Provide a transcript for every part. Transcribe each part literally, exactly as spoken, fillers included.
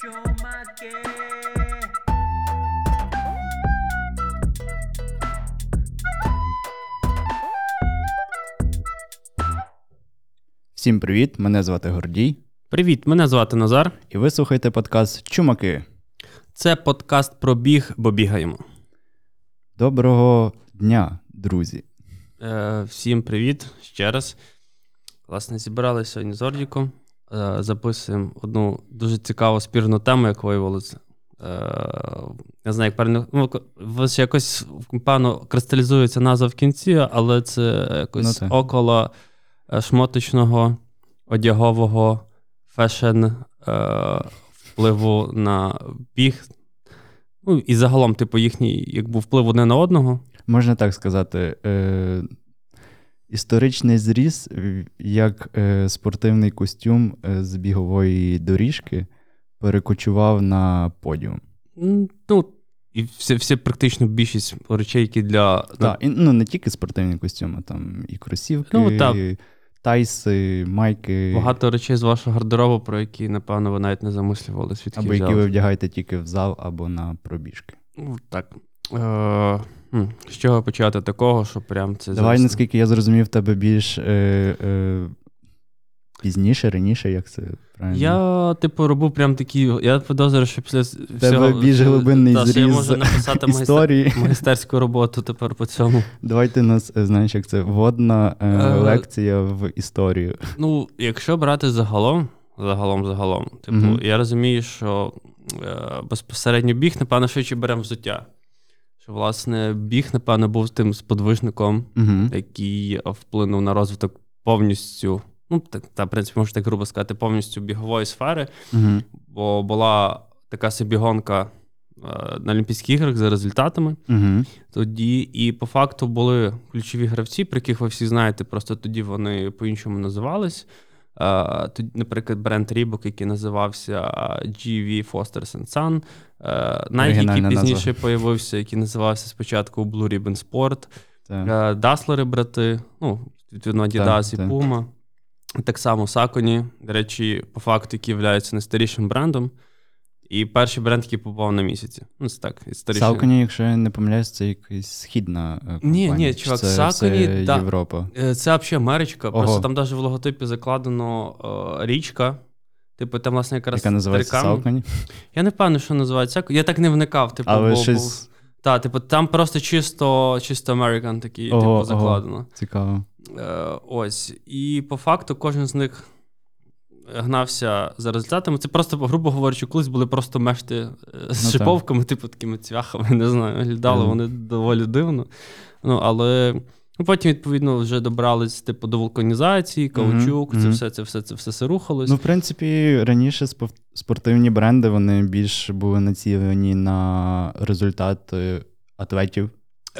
Чумаки. Всім привіт, мене звати Гордій. Привіт, мене звати Назар. І ви слухаєте подкаст «Чумаки». Це подкаст про біг, бо бігаємо. Доброго дня, друзі. Е, всім привіт ще раз. Власне, зібралися сьогодні з Ордіком. Записуємо одну дуже цікаву спірну тему, яку виявилося. Я знаю, як певно, ну, якось, певно, кристалізується назва в кінці, але це якось ну, около шмоточного, одягового фешн впливу на біг. Ну, і загалом, типу, їхній, якби, вплив одне на одного. Можна так сказати, е- історичний зріз як е, спортивний костюм з бігової доріжки перекочував на подіум. Ну, і все, все практично більшість речей, які для... Так, і, ну не тільки спортивні костюми, а там і кросівки, ну, і тайси, майки. Багато речей з вашого гардеробу, про які, напевно, ви навіть не замислювали, звідки взяли. Або які ви вдягаєте тільки в зал або на пробіжки. Так. Е, з чого почати такого, що прям це... Давай, зараз... наскільки я зрозумів, тебе більш е, е, пізніше, раніше, як це правильно? Я, типу, робив прям такі... Я підозрюю, що після тебе всього... більш глибинний та, зріз історії. Магістер... Магістерську роботу тепер по цьому. Давай ти нас, знаєш, як це, вводна е, е, лекція в історію. Ну, якщо брати загалом, загалом, загалом, типу, mm-hmm. я розумію, що е, безпосередньо біг, напевно, швидше беремо взуття. Власне, біг, напевно, був тим сподвижником, uh-huh. який вплинув на розвиток повністю, ну, та, та, в принципі, можна так грубо сказати, повністю бігової сфери, uh-huh. бо була така собі гонка е, на Олімпійських іграх за результатами. Uh-huh. Тоді і по факту були ключові гравці, про яких ви всі знаєте, просто тоді вони по-іншому називались. Uh, тоді, наприклад, бренд Reebok, який називався джі ві Foster and Son, uh, Nike, який пізніше з'явився, який називався спочатку Blue Ribbon Sport, Даслери, uh, брати, ну, відповідно, Adidas і Пума, так само Saucony, до речі, по факту, які являються найстарішим брендом, і перший бренд, який побував на місяці. Ну, це так, історичний. Saucony, якщо я не помиляюсь, це якась східна компанія. Ні, ні, чувак, Saucony, це Європа. Це взагалі Америка, Ого. Просто там навіть в логотипі закладено о, річка. Типу, там, власне, якраз... Яка називається Saucony? Я не впевнений, що називається Saucony. Я так не вникав, типу, але бо... Щось... Та, типу, там просто чисто, чисто American такий, ого, типу, закладено. Ого. Цікаво. Е, ось. І по факту кожен з них гнався за результатами. Це просто, грубо говорячи, колись були просто мешти з ну, шиповками, так. Типу такими цвяхами, не знаю, виглядали mm. вони доволі дивно. Ну, але ну, потім, відповідно, вже добрались типу, до вулканізації, каучук, mm-hmm. це, все, це, все, це все це рухалось. Ну, в принципі, раніше спортивні бренди, вони більш були націлені на результат атлетів.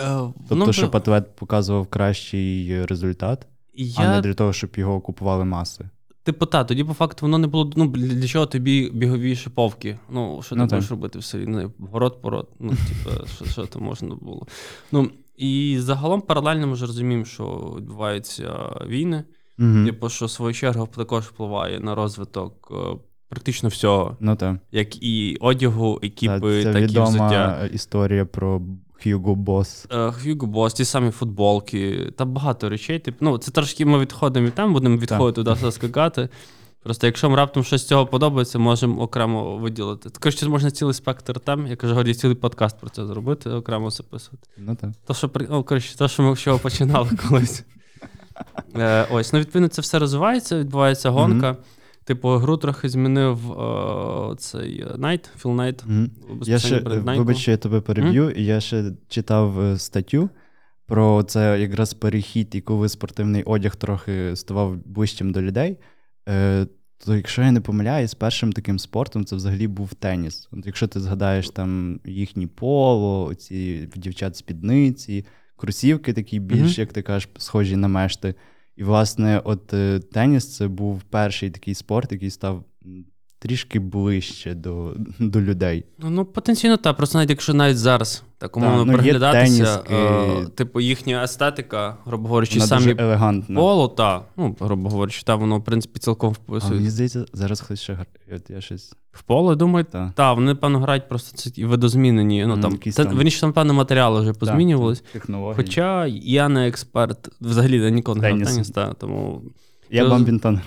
Uh, тобто, ну, щоб атлет показував кращий результат, я... а не для того, щоб його купували маси. Типу, та, тоді, по факту, воно не було, ну, для чого тобі бігові шиповки? Ну, що ти ну, можеш робити в селі? Ну, город-пород, ну, типу, що, що то можна було. Ну, і загалом паралельно ми ж розуміємо, що відбуваються війни, mm-hmm. типу, що в свою чергу також впливає на розвиток практично всього. Ну, так. Як і одягу, екіпи, так і взуття. Це відома історія про Hugo Boss. Hugo Boss, ті самі футболки, та багато речей. Тип, ну, це трошки ми відходимо і там, будемо відходити туди заскакати. Просто якщо вам раптом щось з цього подобається, можемо окремо виділити. Також можна цілий спектр тем, я кажу, Гордій, цілий подкаст про це зробити, окремо записувати. Ну так. То, що, ну, коротше, то, що ми вчора починали колись. Е, ось, ну, відповідно, це все розвивається, відбувається гонка. Типу, гру трохи змінив о, цей Knight, Phil Knight. Mm-hmm. Вибач, я тебе переб'ю. Mm-hmm. Я ще читав статтю про це якраз перехід, і коли спортивний одяг трохи ставав ближчим до людей, то якщо я не помиляюсь, першим таким спортом це взагалі був теніс. От якщо ти згадаєш там їхні поло, оці дівчат спідниці, кросівки такі більш, mm-hmm. як ти кажеш, схожі на мешти. І, власне, от теніс – це був перший такий спорт, який став трішки ближче до, до людей. Ну, ну потенційно так. Просто навіть якщо навіть зараз так умовно ну, приглядатися, е, типу їхня естетика, грубо говорячи, самі поло, та, ну, грубо говорячи, та, воно, в принципі, цілком вписує. А мені здається, зараз хтось ще грає. Щось... В поло, думаю, так. Та, вони, певно, грають просто ці видозмінені. Ну, там, та, там... Вони ще там, певно, матеріали вже позмінювалися. Хоча я не експерт, взагалі, я ніколи не грав теніс, та, тому... Я бадмінтон.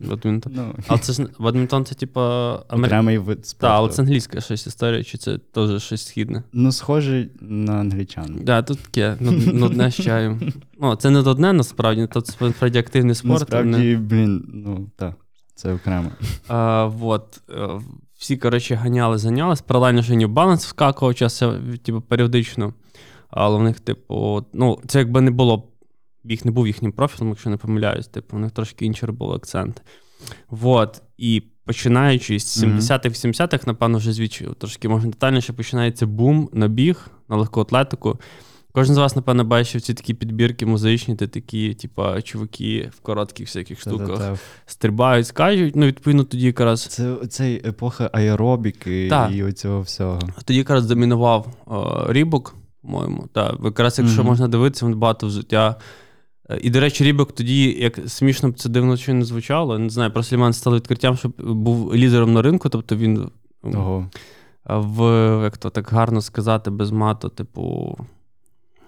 Бадмінтон. No. Але це ж бадмінтон це типа окремий вид спорту. Так, але це англійська щось історія, чи це теж щось східне? Ну, схоже на англічан. Так, да, тут таке, нудне з чаю. Ну, це не одне, насправді, це справді активний спорт. Насправді, блін, ну, так, це окремо. А, вот. Всі, коротше, ганяли, занялись. Паралельно, що New Balance вскакував час, типу, періодично. Але в них, типу, ну, це якби не було їх не був їхнім профілем, якщо не помиляюсь, типу, у них трошки інші були акценти. Вот. І починаючи з сімдесятих-вісімдесятих, напевно, вже звідчі, трошки можна детальніше, починається бум на біг, на легку атлетику. Кожен з вас, напевно, бачив ці такі підбірки музичні, де такі, типу, чуваки в коротких всяких штуках та-та-та. Стрибають, скачуть, ну, відповідно, тоді якраз... Це, це епоха аеробіки та. І оцього всього. Тоді якраз домінував Reebok, по-моєму. Та, якраз, якщо mm-hmm. можна дивитися, він багато взуття. І, до речі, Reebok тоді, як смішно б це дивно чи не звучало, не знаю, просто Ліман стало відкриттям, що був лідером на ринку, тобто він Ого. В, як то так гарно сказати, без мату, типу,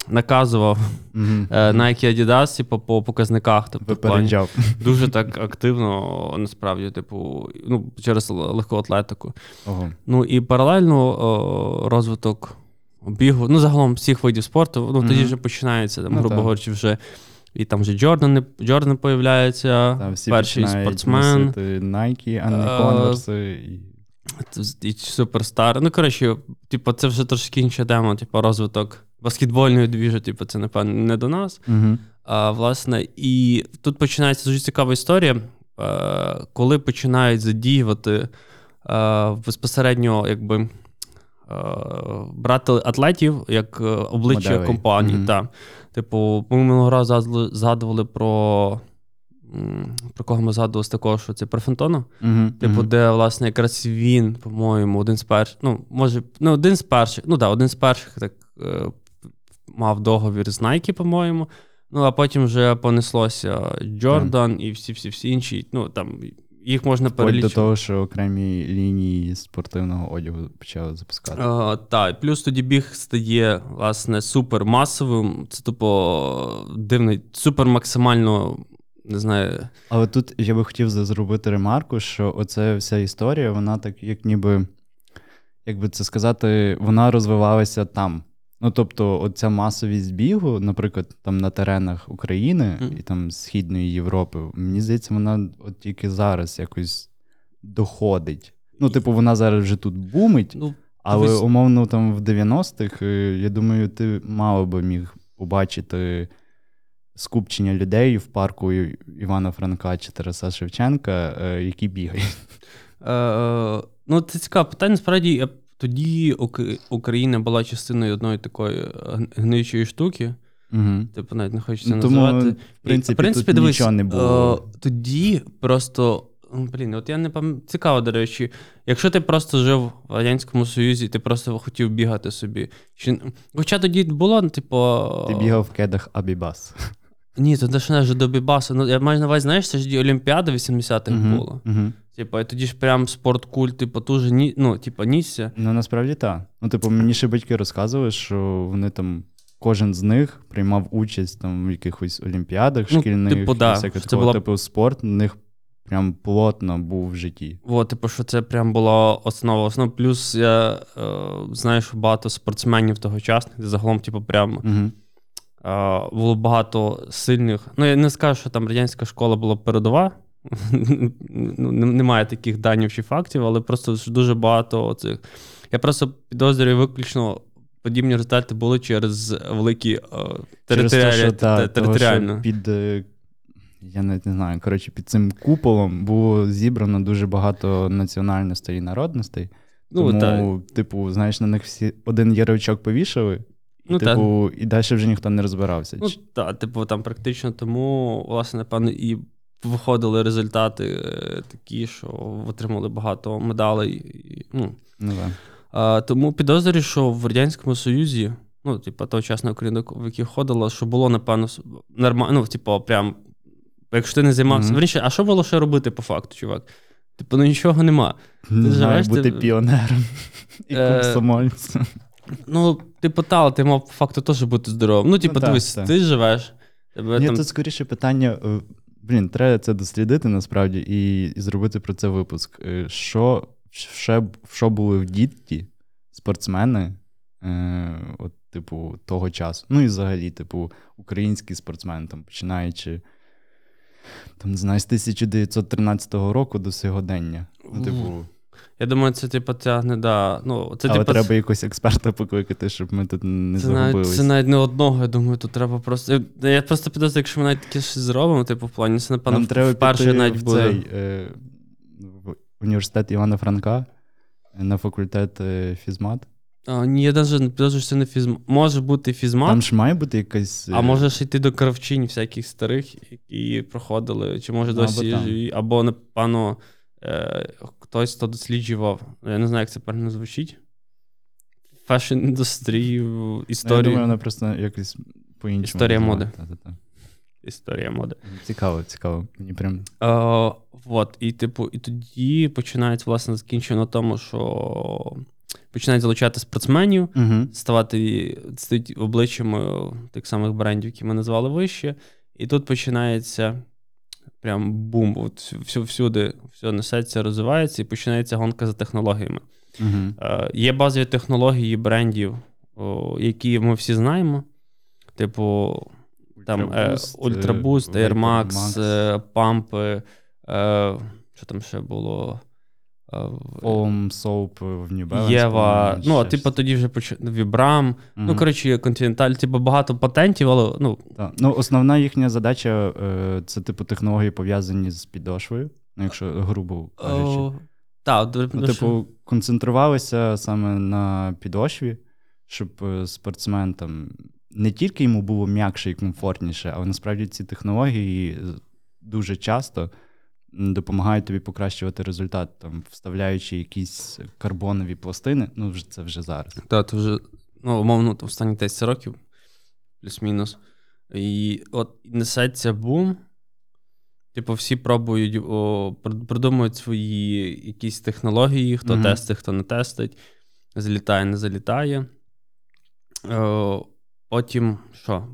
наказував mm-hmm. Nike, Adidas, типу, по показниках. Тобто, плані, дуже так активно, насправді, типу, ну, через легку атлетику. Ого. Ну, і паралельно о, розвиток бігу, ну, загалом всіх видів спорту, ну, mm-hmm. тоді вже починається, там, ну, грубо говорячи, вже і там вже Джордан, Джордан появляється, перший спортсмен. Nike, а не Converse. І... і суперстар. Ну, коротше, типу, це вже трошки інша тема, типу, розвиток баскетбольної двіжі, типу, це, напевно, не до нас. Uh-huh. А, власне, і тут починається дуже цікава історія, коли починають задіювати а, безпосередньо, якби, брати атлетів як обличчя Моделей. Компанії. Mm-hmm. Та. Типу, ми минулого разу згадували про, про кого ми згадували з такого, що це про Фентона. Mm-hmm. Типу, де, власне, якраз він, по-моєму, один з перших, ну, може, ну, один з перших, ну, так, один з перших так, мав договір з Nike, по-моєму. Ну, а потім вже понеслося Джордан mm-hmm. і всі-всі-всі інші, ну, там, їх можна перелічити. До того, що окремі лінії спортивного одягу почали запускати. Uh, так, плюс тоді біг стає, власне, супермасовим. Це, тупо, дивний, супермаксимально, не знаю... Але тут я би хотів зробити ремарку, що оце вся історія, вона так, як ніби, як би це сказати, вона розвивалася там. Ну, тобто, оця масовість бігу, наприклад, там на теренах України mm. і там Східної Європи, мені здається, вона от тільки зараз якось доходить. Ну, типу, вона зараз вже тут бумить, ну, але, вис... умовно, там в дев'яностих, я думаю, ти мало би міг побачити скупчення людей в парку Івана Франка чи Тараса Шевченка, які бігають. Uh, ну, це цікаве питання, справді... Тоді Україна була частиною одної такої гниючої штуки. Угу. Типу, навіть не хочеться ну, називати. Тому, в принципі, і, в принципі дивись, нічого не було. Тоді просто, блін, от я не пам'ятаю, цікаво, до речі, якщо ти просто жив в Радянському Союзі, ти просто хотів бігати собі. Чи... Хоча тоді було, типу... Ти бігав в кедах Абібас. Ні, то ж не ж до Бібасу. Ну, я маю на увазі, знаєш, це ж Олімпіада вісімдесятих uh-huh, була. Uh-huh. Типа, і тоді ж прям спорткуль, типу, ту же ні, ну, типа, нісся. Ну, насправді так. Ну, типу, мені ще батьки розказували, що вони там, кожен з них приймав участь там в якихось олімпіадах, ну, шкільних, типу, да, всяких такого, була... типу, спорт в них прям плотно був в житті. О, типу, що це прям була основа. Основ. Плюс я е, знаю, що багато спортсменів тогочасних, загалом, типу, прям... Uh-huh. Uh, було багато сильних. Ну, я не скажу, що там радянська школа була передова. Ну, немає таких данів чи фактів, але просто дуже багато оцих. Я просто підозрюю, виключно подібні результати були через великі uh, територіальні. Те, територіально. Під, я навіть не знаю, коротше, під цим куполом було зібрано дуже багато національностей і народностей. Ну, тому, та. Типу, знаєш, на них всі один ярличок повішали. Ну, типу, та. І далі вже ніхто не розбирався. Ну, так, типу, там практично тому, власне, напевно, і виходили результати такі, що отримали багато медалей. Ну, ну, да. Тому підозрюю, що в Радянському Союзі, ну, типу, того часу на Україну, в якій входило, що було, напевно, нормально, ну, типу, прям, якщо ти не займався, mm-hmm. Верніше, а що було ще робити по факту, чувак? Типу, ну, нічого нема. Не знаю, бути ти... піонером і комсомольцем. Ну, типу, та, ти мав по факту теж бути здоровим. Ну, типу, ну, так, дивись, так. Ти живеш. Тебе, Ні, там... тут скоріше питання, блін, треба це дослідити, насправді, і, і зробити про це випуск. Що, ще, що були в дітки, спортсмени, е, от, типу, того часу. Ну, і взагалі, типу, українські спортсмени, там, починаючи, там, не знаю, з тисяча дев'ятсот тринадцятого року до сьогодення. Ну, типу... Я думаю, це типу тягне, да. Ну, це, але типу, треба якогось експерта покликати, щоб ми тут не це загубились. Навіть, це навіть не одного, я думаю, тут треба просто... Я просто підозрюю, якщо ми навіть таке щось зробимо, типу, в плані, це, напевно, в, вперше навіть в буде. Нам треба піти в цей е, в університет Івана Франка на факультет е, фізмат. А, ні, я навіть не підозрюю, що це не фізмат. Може бути фізмат. Там ж має бути якась... Е... А може ж йти до кравчинь всяких старих, які проходили, чи може досі або живі, або, напевно, е, хтось, хто досліджував, я не знаю, як це правильно звучить, фешн-індустрію, історію. Я думаю, вона просто якось по-іншому. Історія моди. Та, та, та. Історія моди. Цікаво, цікаво. Мені прям... О, от, і, типу, і тоді починають, власне, закінчує на тому, що починають залучати спортсменів, угу. ставати, ставати обличчями тих самих брендів, які ми назвали вище. І тут починається... Прям бум, от всюди все несеться, розвивається і починається гонка за технологіями. Uh-huh. Е, є базові технології брендів, о, які ми всі знаємо. Типу Ultra там Ultra Boost, Air Max, Pump, е, що там ще було? Om, Soap, в New Balance. Єва, ну, типу тоді вже почали, Vibram, uh-huh. ну, коротше, Continental, типу багато патентів, але, ну... Так. Ну, основна їхня задача – це, типу, технології, пов'язані з підошвою, ну, якщо грубо кажучи. Uh, так, ну, типу, концентрувалися саме на підошві, щоб спортсмен там не тільки йому було м'якше і комфортніше, але насправді ці технології дуже часто допомагають тобі покращувати результат, там, вставляючи якісь карбонові пластини, ну, це вже зараз. Так, це вже, ну, умовно, останні десять років, плюс-мінус, і от несеться бум, типу, всі пробують, о, придумують свої якісь технології, хто mm-hmm. тестить, хто не тестить, залітає, не залітає. О, потім, що?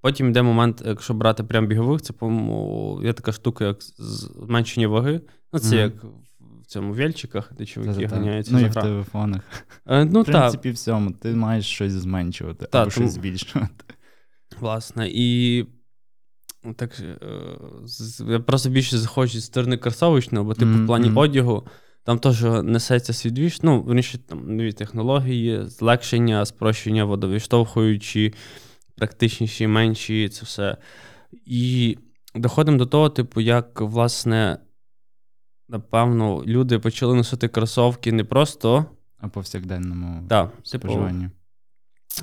Потім йде момент, якщо брати прям бігових, це, по-моєму, є така штука, як зменшення ваги. Ну, це mm-hmm. як в цьому вельчиках, де чоловіки ганяються ну, за гра. Ну, і в телефонах. А, ну, в принципі, та. Всьому. Ти маєш щось зменшувати, та, або тому... щось збільшувати. Власне, і так, я просто більше заходжу з сторони кросовочного, бо, типу, mm-hmm. в плані mm-hmm. одягу, там теж несеться свідвіж, ну, верніше, там нові технології, злегшення, спрощення водовідштовхуючі, практичніші, менші, це все. І доходимо до того, типу, як, власне, напевно, люди почали носити кросовки не просто... А повсякденному да, споживанню. Типу,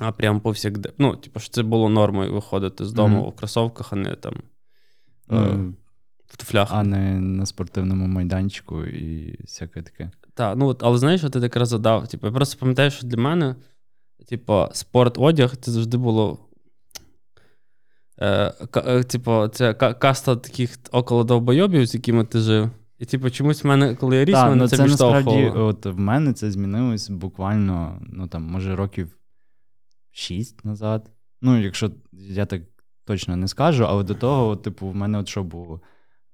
а прям повсякденному. Ну, типу, що це було нормою виходити з дому mm-hmm. в кросовках, а не там mm-hmm. е, в туфлях. А не на спортивному майданчику і всяке таке. Так, ну, але знаєш, що ти так раз задав? Типу, я просто пам'ятаю, що для мене, типу, спорт-одяг, це завжди було... Типу, це каста таких около довбойобів, з якими ти жив. І типу, чомусь в мене, коли я ріс, так, мене це підштовхувало. От в мене це змінилось буквально, ну там, може, років шість назад. Ну, якщо я так точно не скажу, але до того, типу, в мене от що було?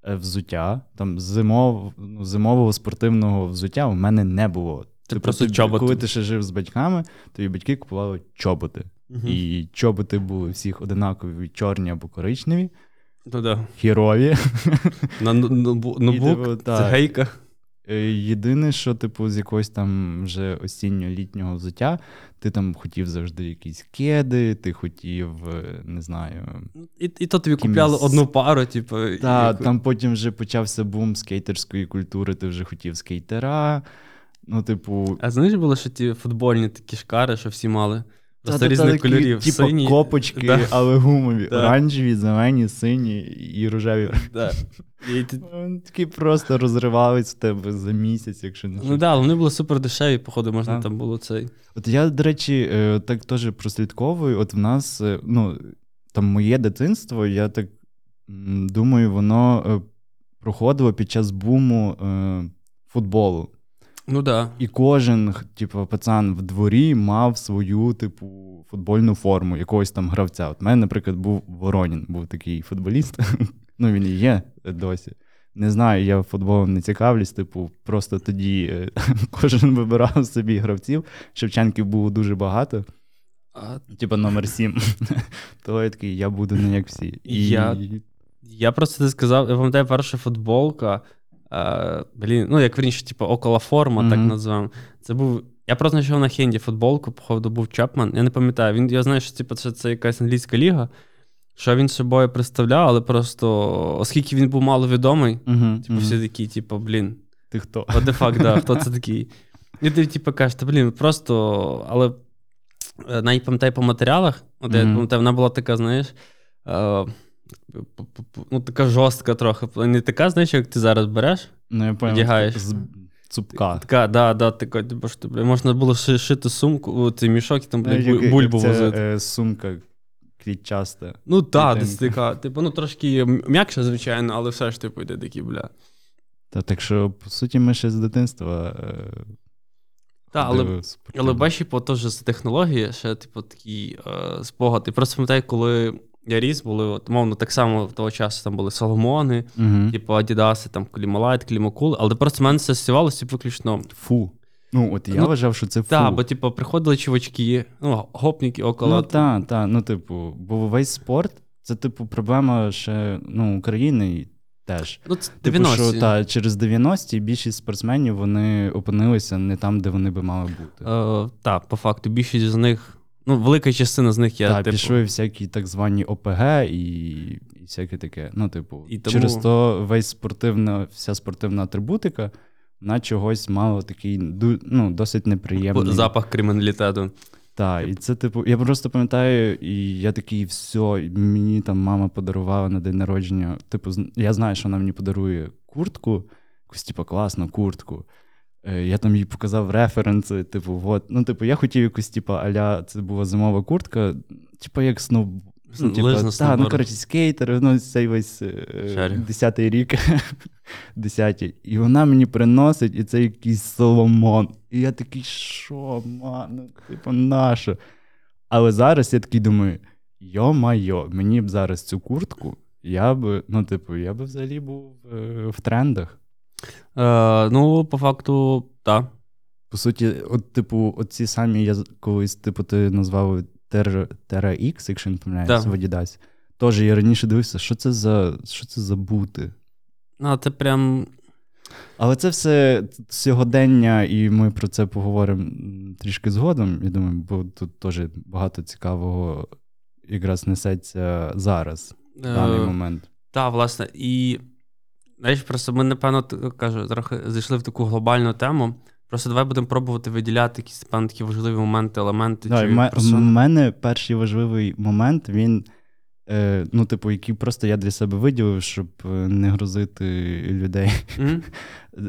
Взуття, там зимов, зимового спортивного взуття в мене не було. Ти типу, просто тобі, коли ти ще жив з батьками, тобі батьки купували чоботи. Угу. І чоботи були всіх одинакові, чорні або коричневі, да. хірові. На нобук, це гейка. Єдине, що типу, з якогось там вже осінньо-літнього взуття, ти там хотів завжди якісь кеди, ти хотів, не знаю... І, і то тобі кіміс... купляли одну пару, типу... Так, і... там потім вже почався бум скейтерської культури, ти вже хотів скейтера, ну типу... А знаєш, було, що ті футбольні такі шкари, що всі мали... Просто різних кольорів. Типу сині... копочки, да. Але гумові. Да. Оранжеві, зелені, сині і рожеві. Да. І... Такі просто розривались в тебе за місяць, якщо не... Ну так, да, вони були супер дешеві, походу, можна а. Там було цей... От я, до речі, так теж прослідковую. От в нас, ну, там моє дитинство, я так думаю, воно проходило під час буму футболу. Ну да. І кожен, типу, пацан в дворі мав свою, типу, футбольну форму якогось там гравця. От в мене, наприклад, був Воронін, був такий футболіст. Ну, він і є досі. Не знаю, я футболом не цікавлюсь, типу, просто тоді кожен вибирав собі гравців. Шевченків було дуже багато. Типа номер сім. То я такий, я буду не як всі. Я просто сказав, я пам'ятаю, перша футболка, Uh, блін, ну як вірніше, типу, около форма, mm-hmm. так називаємо. Це був. Я просто знайшов на хенді футболку, походу був Чапман. Я не пам'ятаю. Він, я знаю, що типу, це, це якась англійська ліга, що він собою представляв, але просто, оскільки він був маловідомий, mm-hmm. типу, mm-hmm. всі такі, типу, блін. Ти хто? What the fuck, да, хто це такий? І ти, типу, кажеш, та, блін, просто, але навіть пам'ятаю по матеріалах, от, mm-hmm. я пам'ятаю, вона була така, знаєш, uh, ну, така жорстка трохи. Не така, знаєш, як ти зараз береш, ну, я одягаєш. З цупка. Така, да, да, така, можна було шити сумку, цей мішок і там, блядь, бульбу возити. Це е, сумка квітчаста. Ну, так, десь така. Типу, ну, трошки м'якша, звичайно, але все ж, типу, йде такі, бля. Та, так що, по суті, ми ще з дитинства е, та, але, але бачиш, по теж з технології ще, типу, такий е, спогад. І просто пам'ятаю, коли я ріс, були, от, мовно, так само того часу там були Соломони, uh-huh. типу Адідаси, там Клімалайт, Клімакул, але просто в мене це асоціювалося виключно. Фу. Ну, от я ну, вважав, що це фу. Так, бо, типу, приходили чувачки, ну, гопніки около. Ну, так, так, ну, типу, бо весь спорт, це, типу, проблема ще, ну, України теж. Ну, це типу, дев'яності. Що, та, через дев'яності більшість спортсменів, вони опинилися не там, де вони би мали бути. Е, так, по факту, більшість з них. Ну, велика частина з них я, так, типу... пішли всякі так звані О П Г і, і всяке таке. Ну, типу, і тому... через то весь спортивна, вся спортивна атрибутика на чогось мало такий, ну, досить неприємний... Запах криміналітету. Так, типу. І це, типу, я просто пам'ятаю, і я такий, все, мені там мама подарувала на день народження, типу, я знаю, що вона мені подарує куртку, якусь, типу, класну куртку. Я там їй показав референси, типу, от, ну, типу, я хотів якусь, типу, а-ля, це була зимова куртка, типу, як сноуборд. Лижна сноуборд. Ну, коротше, скейтер, ну, цей весь десятий рік, десятий. І вона мені приносить, і це якийсь Соломон. І я такий, що, ма, ну, типу, наша. Але зараз я такий думаю, йо-майо, мені б зараз цю куртку, я б, ну, типу, я б взагалі був е, в трендах. Е, ну, по факту, так. По суті, от, типу, оці самі, я колись, типу, ти назвав Terra X, якщо не помиляюсь, в Adidas. Тож я раніше дивився, що це за, що це за бути. А, це прям... Але це все сьогодення, і ми про це поговоримо трішки згодом, я думаю, бо тут теж багато цікавого якраз несеться зараз, в е, даний момент. Так, власне, і... Знаєш, просто ми, напевно, кажу, трохи зайшли в таку глобальну тему. Просто давай будемо пробувати виділяти якісь, певно, такі важливі моменти, елементи. У м- просто... м- мене перший важливий момент, він, е, ну, типу, який просто я для себе виділив, щоб не грозити людей. Mm-hmm.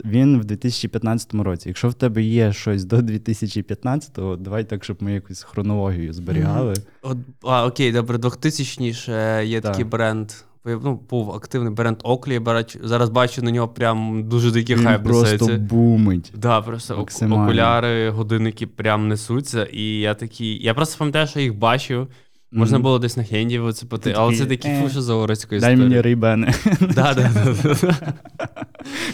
Він в дві тисячі п'ятнадцятому році. Якщо в тебе є щось до дві тисячі п'ятнадцятого, давай так, щоб ми якусь хронологію зберігали. Mm-hmm. От, а, окей, добре, двохтисячні ще є так. Такий бренд. Ну, був активний бренд Оклі, зараз бачу на нього прям дуже дикий хайп. Він просто бумить. Так, да, просто окуляри, годинники прям несуться. І я такий, я просто пам'ятаю, що їх бачив. Можна mm-hmm. було десь на хенді вицепити, але це такі фуша за орицькою історією. Дай мені рейбени. Так, так.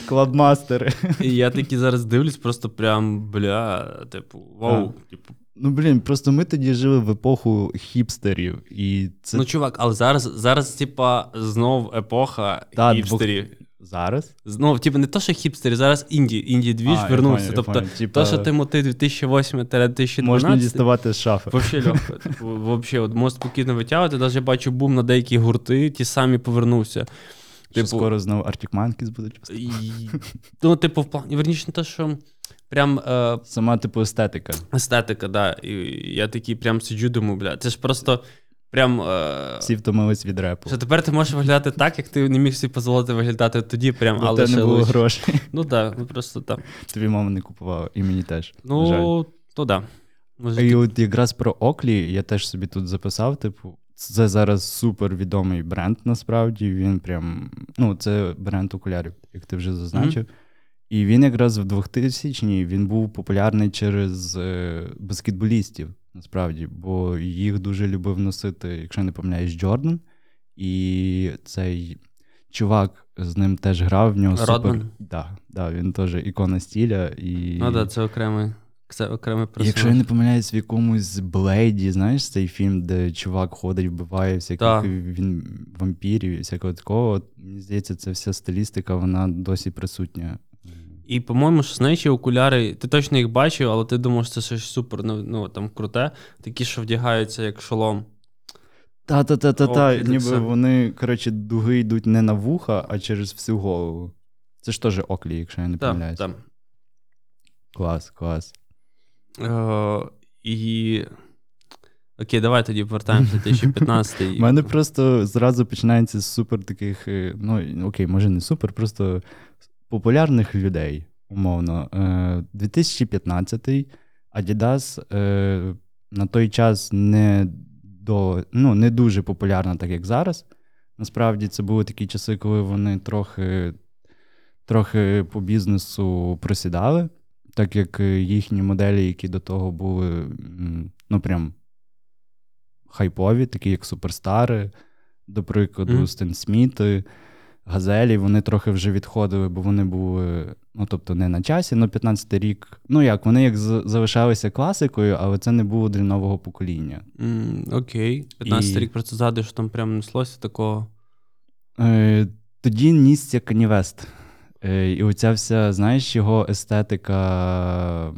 Кладмастери. І я такі зараз дивлюсь, просто прям, бля, типу, вау, типу. Ну, блін, просто ми тоді жили в епоху хіпстерів, і це... Ну, чувак, але зараз, зараз типа, знов епоха да, хіпстерів. Бо... Зараз? Ну, типу, не то, що хіпстері, зараз інді, інді-двіж вернувся. Тобто, типа... то, що ти моти дві тисячі восьмий - дві тисячі дванадцятий... Можна діставати з шафи. Взагалі, вообще, от, можна спокійно витягувати, навіть я бачу бум на деякі гурти, ті самі повернувся. Що типу... скоро знову Arctic Monkeys будуть? Ну, типу, в плані, верніше, не те, що... прям... Е... Сама, типу, естетика. Естетика, так. Да. І я такий прям сиджу, думаю, бля, це ж просто... Прям, е... Всі втомились від репу. Що тепер ти можеш виглядати так, як ти не міг собі дозволити виглядати тоді, прям, але ще не було лише... грошей. Ну так, да, ну просто так. Тобі мама не купувала, і мені теж. Ну, то да. Може, і ти... от якраз про Оклі я теж собі тут записав, типу, це зараз супер відомий бренд насправді, він прям, ну це бренд окулярів, як ти вже зазначив. Mm-hmm. І він якраз в двохтисячні він був популярний через е, баскетболістів, насправді, бо їх дуже любив носити, якщо не помиляюсь, Джордан. І цей чувак з ним теж грав, в нього Родман. Супер... Да, да, він теж ікона стиля. І... Ну так, да, це окремий. Це окремий персонаж. Якщо я не помиляюсь, в якомусь Блейді, знаєш, цей фільм, де чувак ходить, вбиває всяких да. він, вампірів і всякого такого, мені здається, ця вся стилістика, вона досі присутня. І, по-моєму, шістничі окуляри, ти точно їх бачив, але ти думав, що це щось супер, ну, там, круте, такі, що вдягаються, як шолом. Та-та-та-та-та, ніби це... вони, коротше, дуги йдуть не на вуха, а через всю голову. Це ж теж Оклі, якщо я не помиляюсь. Так, так. Клас, клас. Uh, і... Окей, давай тоді повертаємося до дві тисячі п'ятнадцятого. У мене просто зразу починається з супер таких, ну, окей, може не супер, просто популярних людей, умовно. дві тисячі п'ятнадцятий Adidas на той час не, до, ну, не дуже популярна, так як зараз. Насправді, це були такі часи, коли вони трохи, трохи по бізнесу просідали. Так як їхні моделі, які до того були, ну, прям хайпові, такі як суперстари, до прикладу, mm-hmm. Стен Сміти, Газелі, вони трохи вже відходили, бо вони були, ну, тобто, не на часі, ну, п'ятнадцятий рік, ну, як, вони як залишалися класикою, але це не було для нового покоління. Mm, окей. п'ятнадцятий І... рік, просто згадую, що там прям неслося такого. Тоді нісся Kanye West. І оця вся, знаєш, його естетика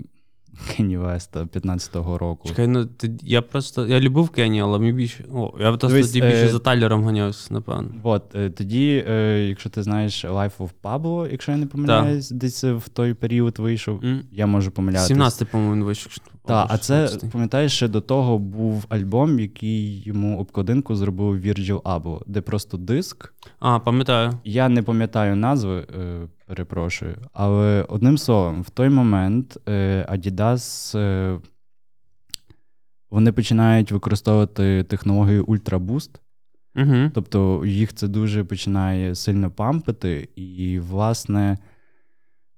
Кенні Веста п'ятнадцятого року. Чекай, ну, ти, я просто, я любив Кенні, але мені більше, о, я просто Дивись, тоді більше е... за Тайлером ганявся, напевно. От, тоді, е, якщо ти знаєш Life of Pablo, якщо я не помиляюсь, да. десь в той період вийшов, mm. я можу помилятися. сімнадцятий, по-моєму, він вийшов. Так, а це, пам'ятаєш, ще до того був альбом, який йому обкладинку зробив Virgil Abloh, де просто диск. А, пам'ятаю. Я не пам'ятаю назви, перепрошую, але одним словом, в той момент Adidas, вони починають використовувати технологію Ultra Boost, угу. тобто їх це дуже починає сильно пампити, і, власне,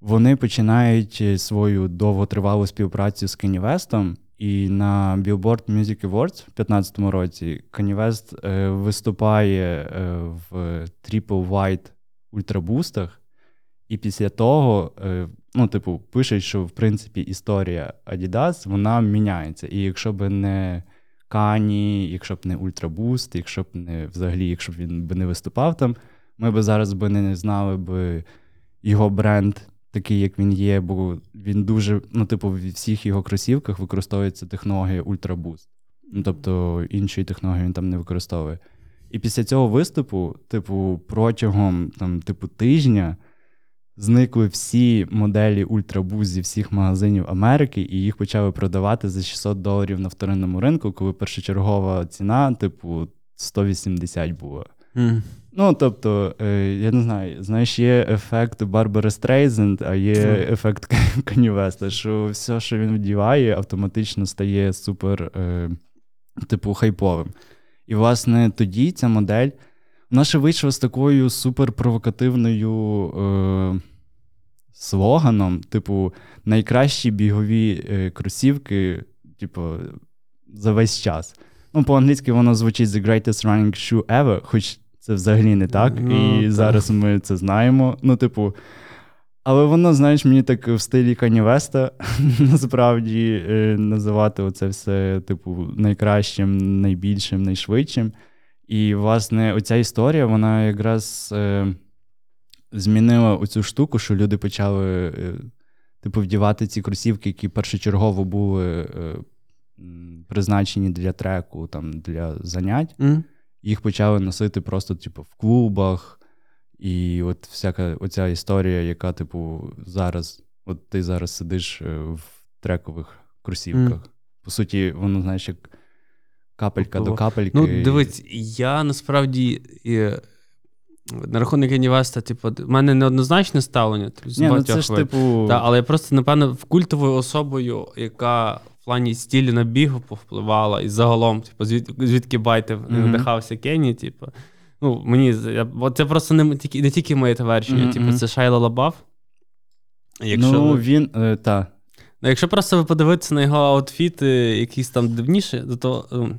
вони починають свою довготривалу співпрацю з Kanye West'ом, і на Billboard Music Awards в дві тисячі п'ятнадцятому році Kanye West е, виступає е, в Triple-White ультрабустах, і після того, е, ну, типу, пишуть, що, в принципі, історія Adidas, вона міняється. І якщо б не Kanye, якщо б не ультрабуст, якщо б не, взагалі, якщо б він би не виступав там, ми б зараз би не знали б його бренд, такий, як він є, бо він дуже, ну, типу, в всіх його кросівках використовується технологія Ultra Boost. Ну, тобто, іншої технології він там не використовує. І після цього виступу, типу, протягом, там, типу, тижня зникли всі моделі Ultra Boost зі всіх магазинів Америки, і їх почали продавати за шістсот доларів на вторинному ринку, коли першочергова ціна, типу, сто вісімдесят була. Mm. Ну, тобто, я не знаю, знаєш, є ефект Барбари Стрейзенд, а є ефект Kanye West, що все, що він вдіває, автоматично стає супер, типу, хайповим. І, власне, тоді ця модель, вона ще вийшла з такою суперпровокативною е, слоганом, типу, найкращі бігові кросівки, типу, за весь час. Ну, по-англійськи воно звучить The Greatest Running Shoe Ever, хоч це взагалі не так, ну, і так. Зараз ми це знаємо. Ну, типу, але воно, знаєш, мені так в стилі Kanye West'а насправді називати оце все, типу, найкращим, найбільшим, найшвидшим. І, власне, оця історія, вона якраз е, змінила оцю штуку, що люди почали, е, типу, вдівати ці кросівки, які першочергово були е, призначені для треку, там, для занять. Mm. Їх почали носити просто, типу, в клубах, і от всяка оця історія, яка, типу, зараз От ти зараз сидиш в трекових кросівках. Mm. По суті, воно, знаєш, як капелька Попова. До капельки. Ну, дивись, я насправді на рахунок Kanye West, типу, в мене неоднозначне ставлення. Тобто, не, ну це ж, типу... Та, але я просто, напевно, культовою особою, яка в плані стілі на бігу повпливала і загалом, типу, звід, звідки байти mm-hmm. надихався Кенні, типу. Ну, мені, це просто не, не тільки моє твердження, mm-hmm. типу, це Шайла Лабаф. Якщо, ну, він, е, та. Якщо просто подивитися на його аутфіти, якісь там дивніші, то...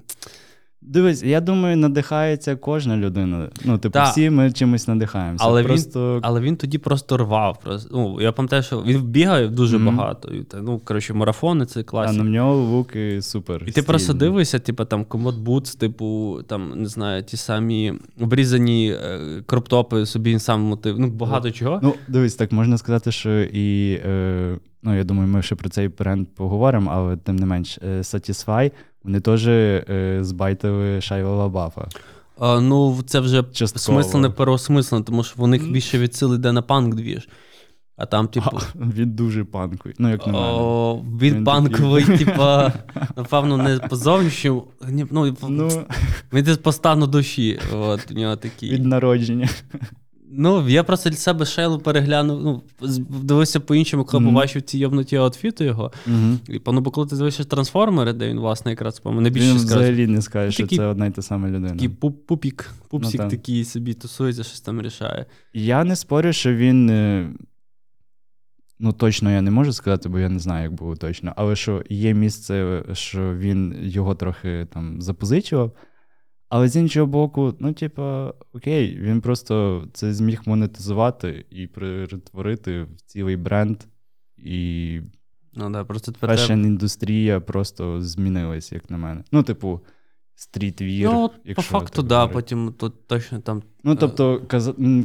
Дивись, я думаю, надихається кожна людина. Ну, типу, та. Всі ми чимось надихаємося. Але, просто... він, але він тоді просто рвав. Просто. Ну, я пам'ятаю, що він бігає дуже mm-hmm. багато. Ну, коротше, марафони — це класні. А на нього луки супер. І стільні. Ти просто дивишся, типу, там, комод-бутс, типу, там, не знаю, ті самі обрізані кроптопи собі він сам мотив. Ну, багато так. чого. Ну, дивись, так, можна сказати, що і... Е... Ну, я думаю, ми ще про цей бренд поговоримо, але тим не менш, Satisfy, вони теж е, збайтили Шайла Лабафа. А, ну, це вже смислено переосмислено, тому що в них більше відсили йде на панк-двіж. А там, типу... А, він дуже панковий, ну, як на мене. О, він, він панковий, такий... типа, напевно, не по зовнішньому, ну, ну... він десь по стану душі, от, у нього такий. Від народження. Ну, я просто для себе Шейлу переглянув, ну, дивився по-іншому, коли mm-hmm. побачив ці йобнуті аутфіти його. Mm-hmm. І, ну, бо коли ти дивишся трансформери, де він, власне, якраз, по-моєму, найбільше скаже. Він взагалі не скаже, що це одна й та сама людина. Такий пупік, пупсік ну, такий собі тусується, щось там рішає. Я не спорю, що він, ну, точно я не можу сказати, бо я не знаю, як було точно, але що є місце, що він його трохи там запозичував. Але з іншого боку, ну, типа, окей, він просто це зміг монетизувати і перетворити в цілий бренд, і ну, да, просто фешн-індустрія просто змінилась, як на мене. Ну, типу, стрітвір. Ну, по факту, так, да, потім тут точно там... Ну, тобто,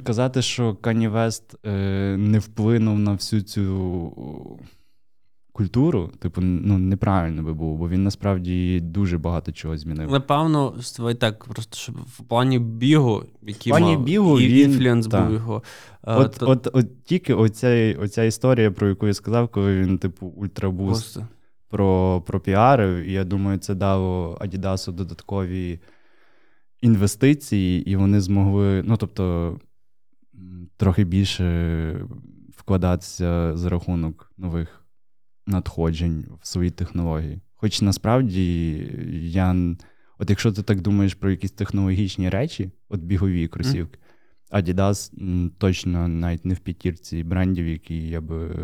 казати, що Kanye West е, не вплинув на всю цю культуру, типу, ну, неправильно би було, бо він насправді дуже багато чого змінив. Напевно, так, просто щоб в плані бігу, який плані мав бігу, і інфлюенс був його. От, то... от, от, от тільки оця, оця історія, про яку я сказав, коли він, типу, ультрабуст про, про піарів, і я думаю, це дало Адідасу додаткові інвестиції, і вони змогли, ну, тобто, трохи більше вкладатися за рахунок нових надходжень в свої технології. Хоч насправді, я... от якщо ти так думаєш про якісь технологічні речі, от бігові кросівки, mm. Adidas точно навіть не в п'ятірці брендів, які я би...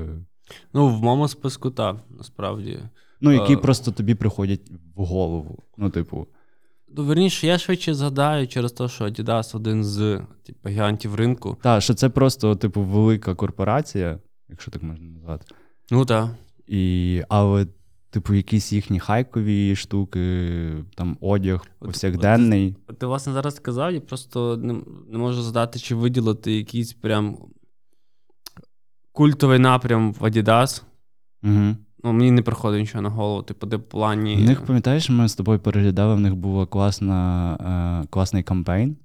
Ну, в моєму списку, так, насправді. Ну, які uh... просто тобі приходять в голову. Ну, типу... Ну, верніше, я швидше згадаю через те, що Adidas один з типу, гігантів ринку. Так, що це просто, типу, велика корпорація, якщо так можна назвати. Ну, так. І, але, типу, якісь їхні хайкові штуки, там, одяг повсякденний. Ти, ти, власне, зараз сказав, я просто не, не можу задати, чи виділити якийсь прям культовий напрям в Adidas. Угу. Ну, мені не приходить нічого на голову, типу, де плані... В них, пам'ятаєш, ми з тобою переглядали, в них був класна, класний кампейн.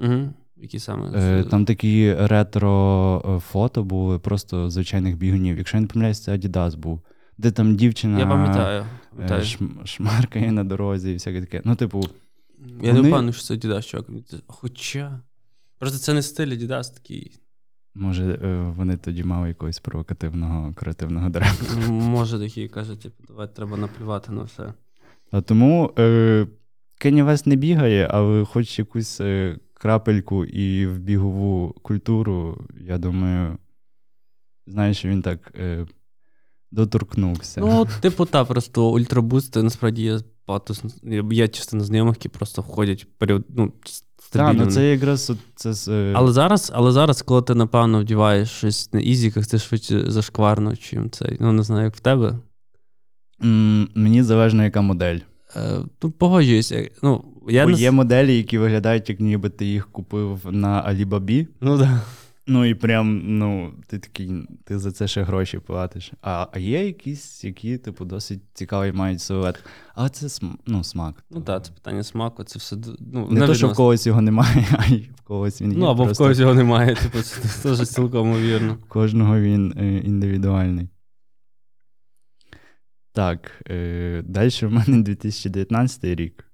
Угу. Які саме? Там такі ретро-фото були просто звичайних бігунів. Якщо я не помиляюсь, це Adidas був. Де там дівчина я пам'ятаю, пам'ятаю. шмаркає на дорозі і всяке таке. Ну, типу, я вони... не впевнений, що це Adidas, чувак. Хоча... Просто це не стиль Adidas такий. Може, вони тоді мали якогось провокативного, креативного директора. Може, такі кажуть, типу, давай, треба наплювати на все. А тому е... Kanye West не бігає, але хоч якусь... Е... крапельку і в бігову культуру, я думаю, знаєш, він так е, доторкнувся. Ну, типу, та, просто ультрабусти, насправді, є патус, є частина знайомих, які просто входять період, ну, стабільно. Так, ну, це якраз... Це, це... Але, зараз, але зараз, коли ти, напевно, вдіваєш щось на ізіках, це швидше зашкварно, чим це, ну, не знаю, як в тебе. М- мені залежно, яка модель. Е, ну, погоджуюся, ну, я бо не... є моделі, які виглядають, як ніби ти їх купив на Алібабі. Ну, да. Ну, і прям, ну, ти такий, ти за це ще гроші платиш. А, а є якісь, які, типу, досить цікаві мають силует. Але це, ну, смак. Ну, так, це питання смаку, це все, ну, не то, що в когось його немає, а й в когось він є. Ну, або просто... в когось його немає, типу, це теж цілком вірно. В кожного він індивідуальний. Так, е, далі в мене дві тисячі дев'ятнадцятий рік.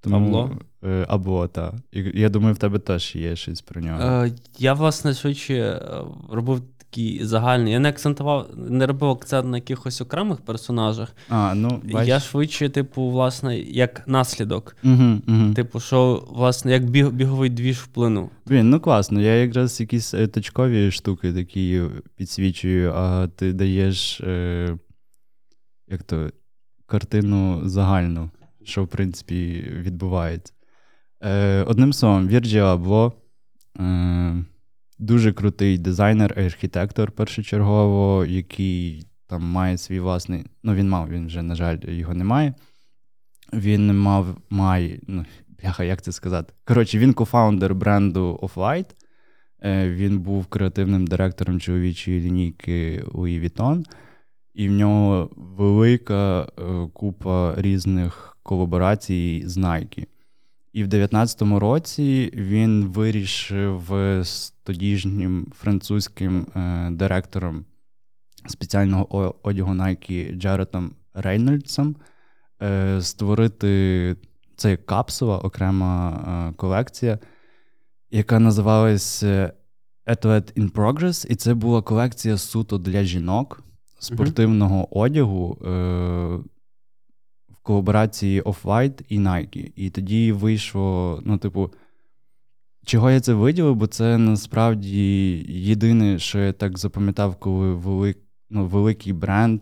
Тому, Абло? Е, Абло, так. Я думаю, в тебе теж є щось про нього. Е, я, власне, швидше робив такий загальний. Я не акцентував, не робив акцент на якихось окремих персонажах. А, ну, бач. Я швидше, типу, власне, як наслідок. Угу, угу. Типу, що, власне, як біг, біговий двіж вплинув. Блін, ну класно. Я якраз якісь точкові штуки такі підсвічую, а ти даєш... Е... як то, картину загальну, що, в принципі, відбувається. Е, одним словом, Virgil Abloh, е, дуже крутий дизайнер, архітектор першочергово, який там має свій власний, ну, він мав, він вже, на жаль, його немає. Він мав, має, ну, бляха, як це сказати? Коротше, він кофаундер бренду Off-White, е, він був креативним директором чоловічої лінійки Louis Vuitton, і в нього велика е, купа різних колаборацій з Nike. І в дев'ятнадцятому році він вирішив з тодішнім французьким е, директором спеціального одягу Nike Джаретом Рейнольдсом е, створити, це як капсула, окрема е, колекція, яка називалась Athlete in Progress, і це була колекція суто для жінок, спортивного uh-huh. одягу е- в колаборації Off-White і Nike. І тоді вийшло, ну, типу, чого я це виділив, бо це, насправді, єдине, що я так запам'ятав, коли велик, ну, великий бренд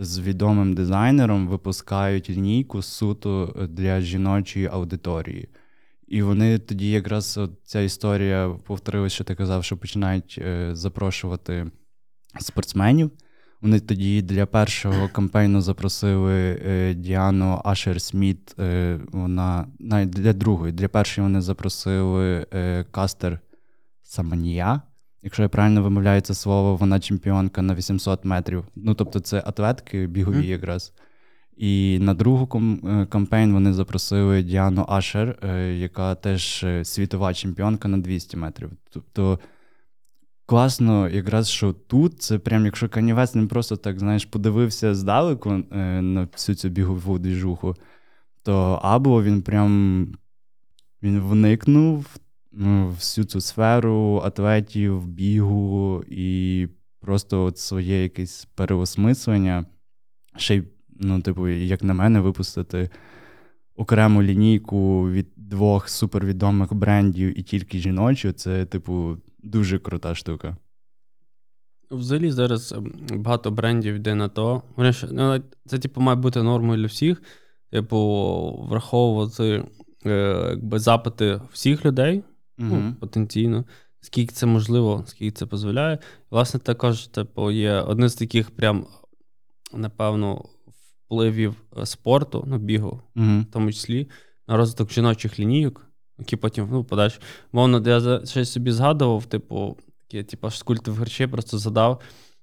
з відомим дизайнером випускають лінійку суто для жіночої аудиторії. І вони тоді якраз, от ця історія повторилась, що ти казав, що починають е- запрошувати спортсменів. Вони тоді для першого кампейну запросили е, Діану Ашер-Сміт, е, вона, навіть для другої, для першої вони запросили е, Кастер Саманія, якщо я правильно вимовляю це слово, вона чемпіонка на вісімсот метрів, ну тобто це атлетки бігові mm. якраз. І на другу ком- кампейн вони запросили Діану Ашер, е, яка теж світова чемпіонка на двісті метрів, тобто класно, якраз, що тут, це прям, якщо Kanye West не просто так, знаєш, подивився здалеку е, на всю цю бігову двіжуху, то Або він прям, він вникнув в всю цю сферу атлетів, бігу і просто от своє якесь переосмислення, ще й, ну, типу, як на мене, випустити окрему лінійку від двох супервідомих брендів і тільки жіночу, це, типу, дуже крута штука. Взагалі зараз багато брендів йде на то. Це, типу, має бути нормою для всіх. Типу, враховувати е, якби, запити всіх людей, угу. ну, потенційно, скільки це можливо, скільки це дозволяє. Власне, також, типу, є один з таких прям, напевно, впливів спорту, ну, бігу, угу. в тому числі, на розвиток жіночих лінійок, які потім, ну, подальше. Мовно, я щось собі згадував, типу, я, типу, аж з культів герчей просто задав,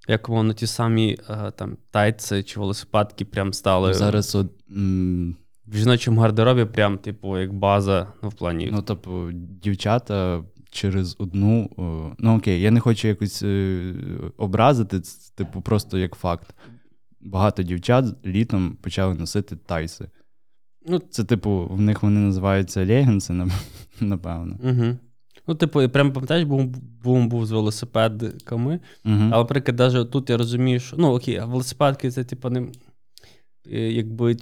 як, мовно, ті самі там тайці чи велосипедки прям стали. Зараз от... М- в жіночому гардеробі прям, типу, як база, ну, в плані... Ну, тобто, дівчата через одну... О, ну, окей, я не хочу якось е- образити, типу, просто як факт. Багато дівчат літом почали носити тайці. Ну, це, типу, в них вони називаються легінси, напевно. Угу. Ну, типу, прям пам'ятаєш, бум, бум був з велосипедками. Угу. Але, наприклад, навіть тут я розумію, що, ну, окей, велосипедки це, типу, не... Якби,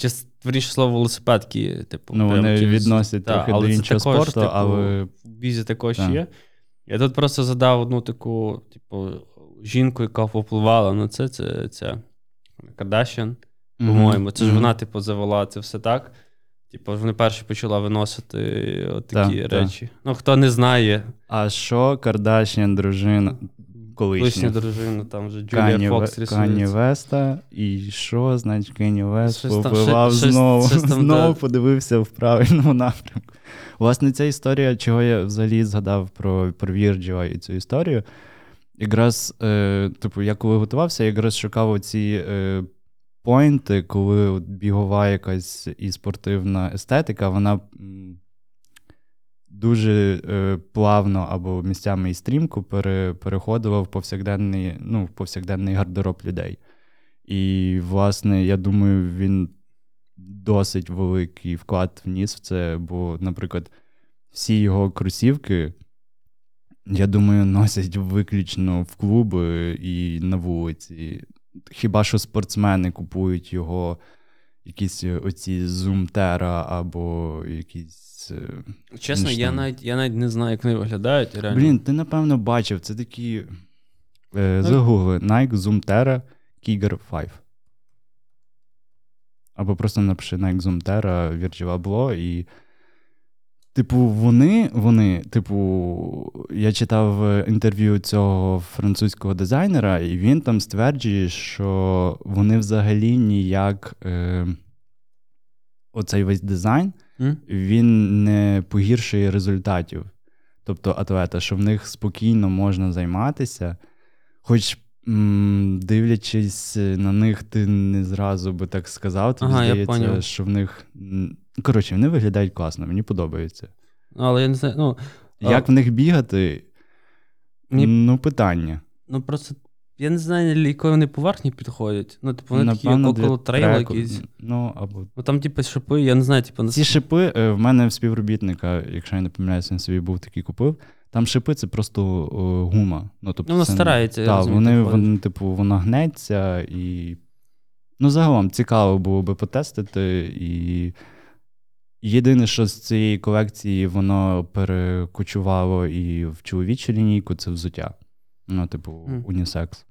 вірніше слово велосипедки, типу... Ну, вони через... відносять та, трохи до іншого також, спорту, типу, але... В бізі також та. Є. Я тут просто задав одну таку, типу, жінку, яка впливала на це, це ця Кардашян, угу. по-моєму. Це ж угу. вона, типу, завела це все так. Типу, вони перші почали виносити от такі так, речі. Так. Ну, хто не знає. А що Кардашян, дружина, колишня? Колишня дружина, там вже Джулія Фокс рисується. Кані Веста, і що, значить, Кані Вест попливав знову, щось, знову де... подивився в правильному напрямку. Власне, ця історія, чого я взагалі згадав про, про Вірджіла і цю історію, якраз, е, типу, я коли готувався, я якраз шукав оці... Е, поінти, коли бігова якась і спортивна естетика, вона дуже е, плавно або місцями і стрімко пере, переходила в повсякденний, ну, в повсякденний гардероб людей. І, власне, я думаю, він досить великий вклад вніс в це, бо, наприклад, всі його кросівки, я думаю, носять виключно в клуби і на вулиці. Хіба що спортсмени купують його, якісь оці зумтера або якісь... Чесно, я навіть, я навіть не знаю, як вони виглядають. Реально. Блін, ти, напевно, бачив. Це такі... Е, загугли. Nike Zoomtera Kiger п'ять. Або просто напиши Nike Zoomtera Virgil Abloh і... Типу, вони, вони, типу, я читав інтерв'ю цього французького дизайнера, і він там стверджує, що вони взагалі ніяк е, оцей весь дизайн, mm? він не погіршує результатів. Тобто атлета, що в них спокійно можна займатися, хоч м- дивлячись на них, ти не зразу би так сказав, тобі ага, здається, що в них... Коротше, вони виглядають класно, мені подобається. Але я не знаю, ну... Як а... в них бігати? Мені... Ну, питання. Ну, просто, я не знаю, коли вони поверхні підходять. Ну, типу, вони напевно, такі около трейла якісь. Ну, або... Ну, там, типу, шипи, я не знаю, типу... На... Ці шипи, в мене в співробітника, якщо я не помиляюся, він собі був такий купив. Там шипи, це просто гума. Ну, тобто, ну вона це... старається, я розумію. Так, вони, вони, типу, вона гнеться і... Ну, загалом, цікаво було би потестити і... Єдине, що з цієї колекції воно перекочувало і в чоловічу лінійку, це взуття. Ну, типу, mm. унісекс.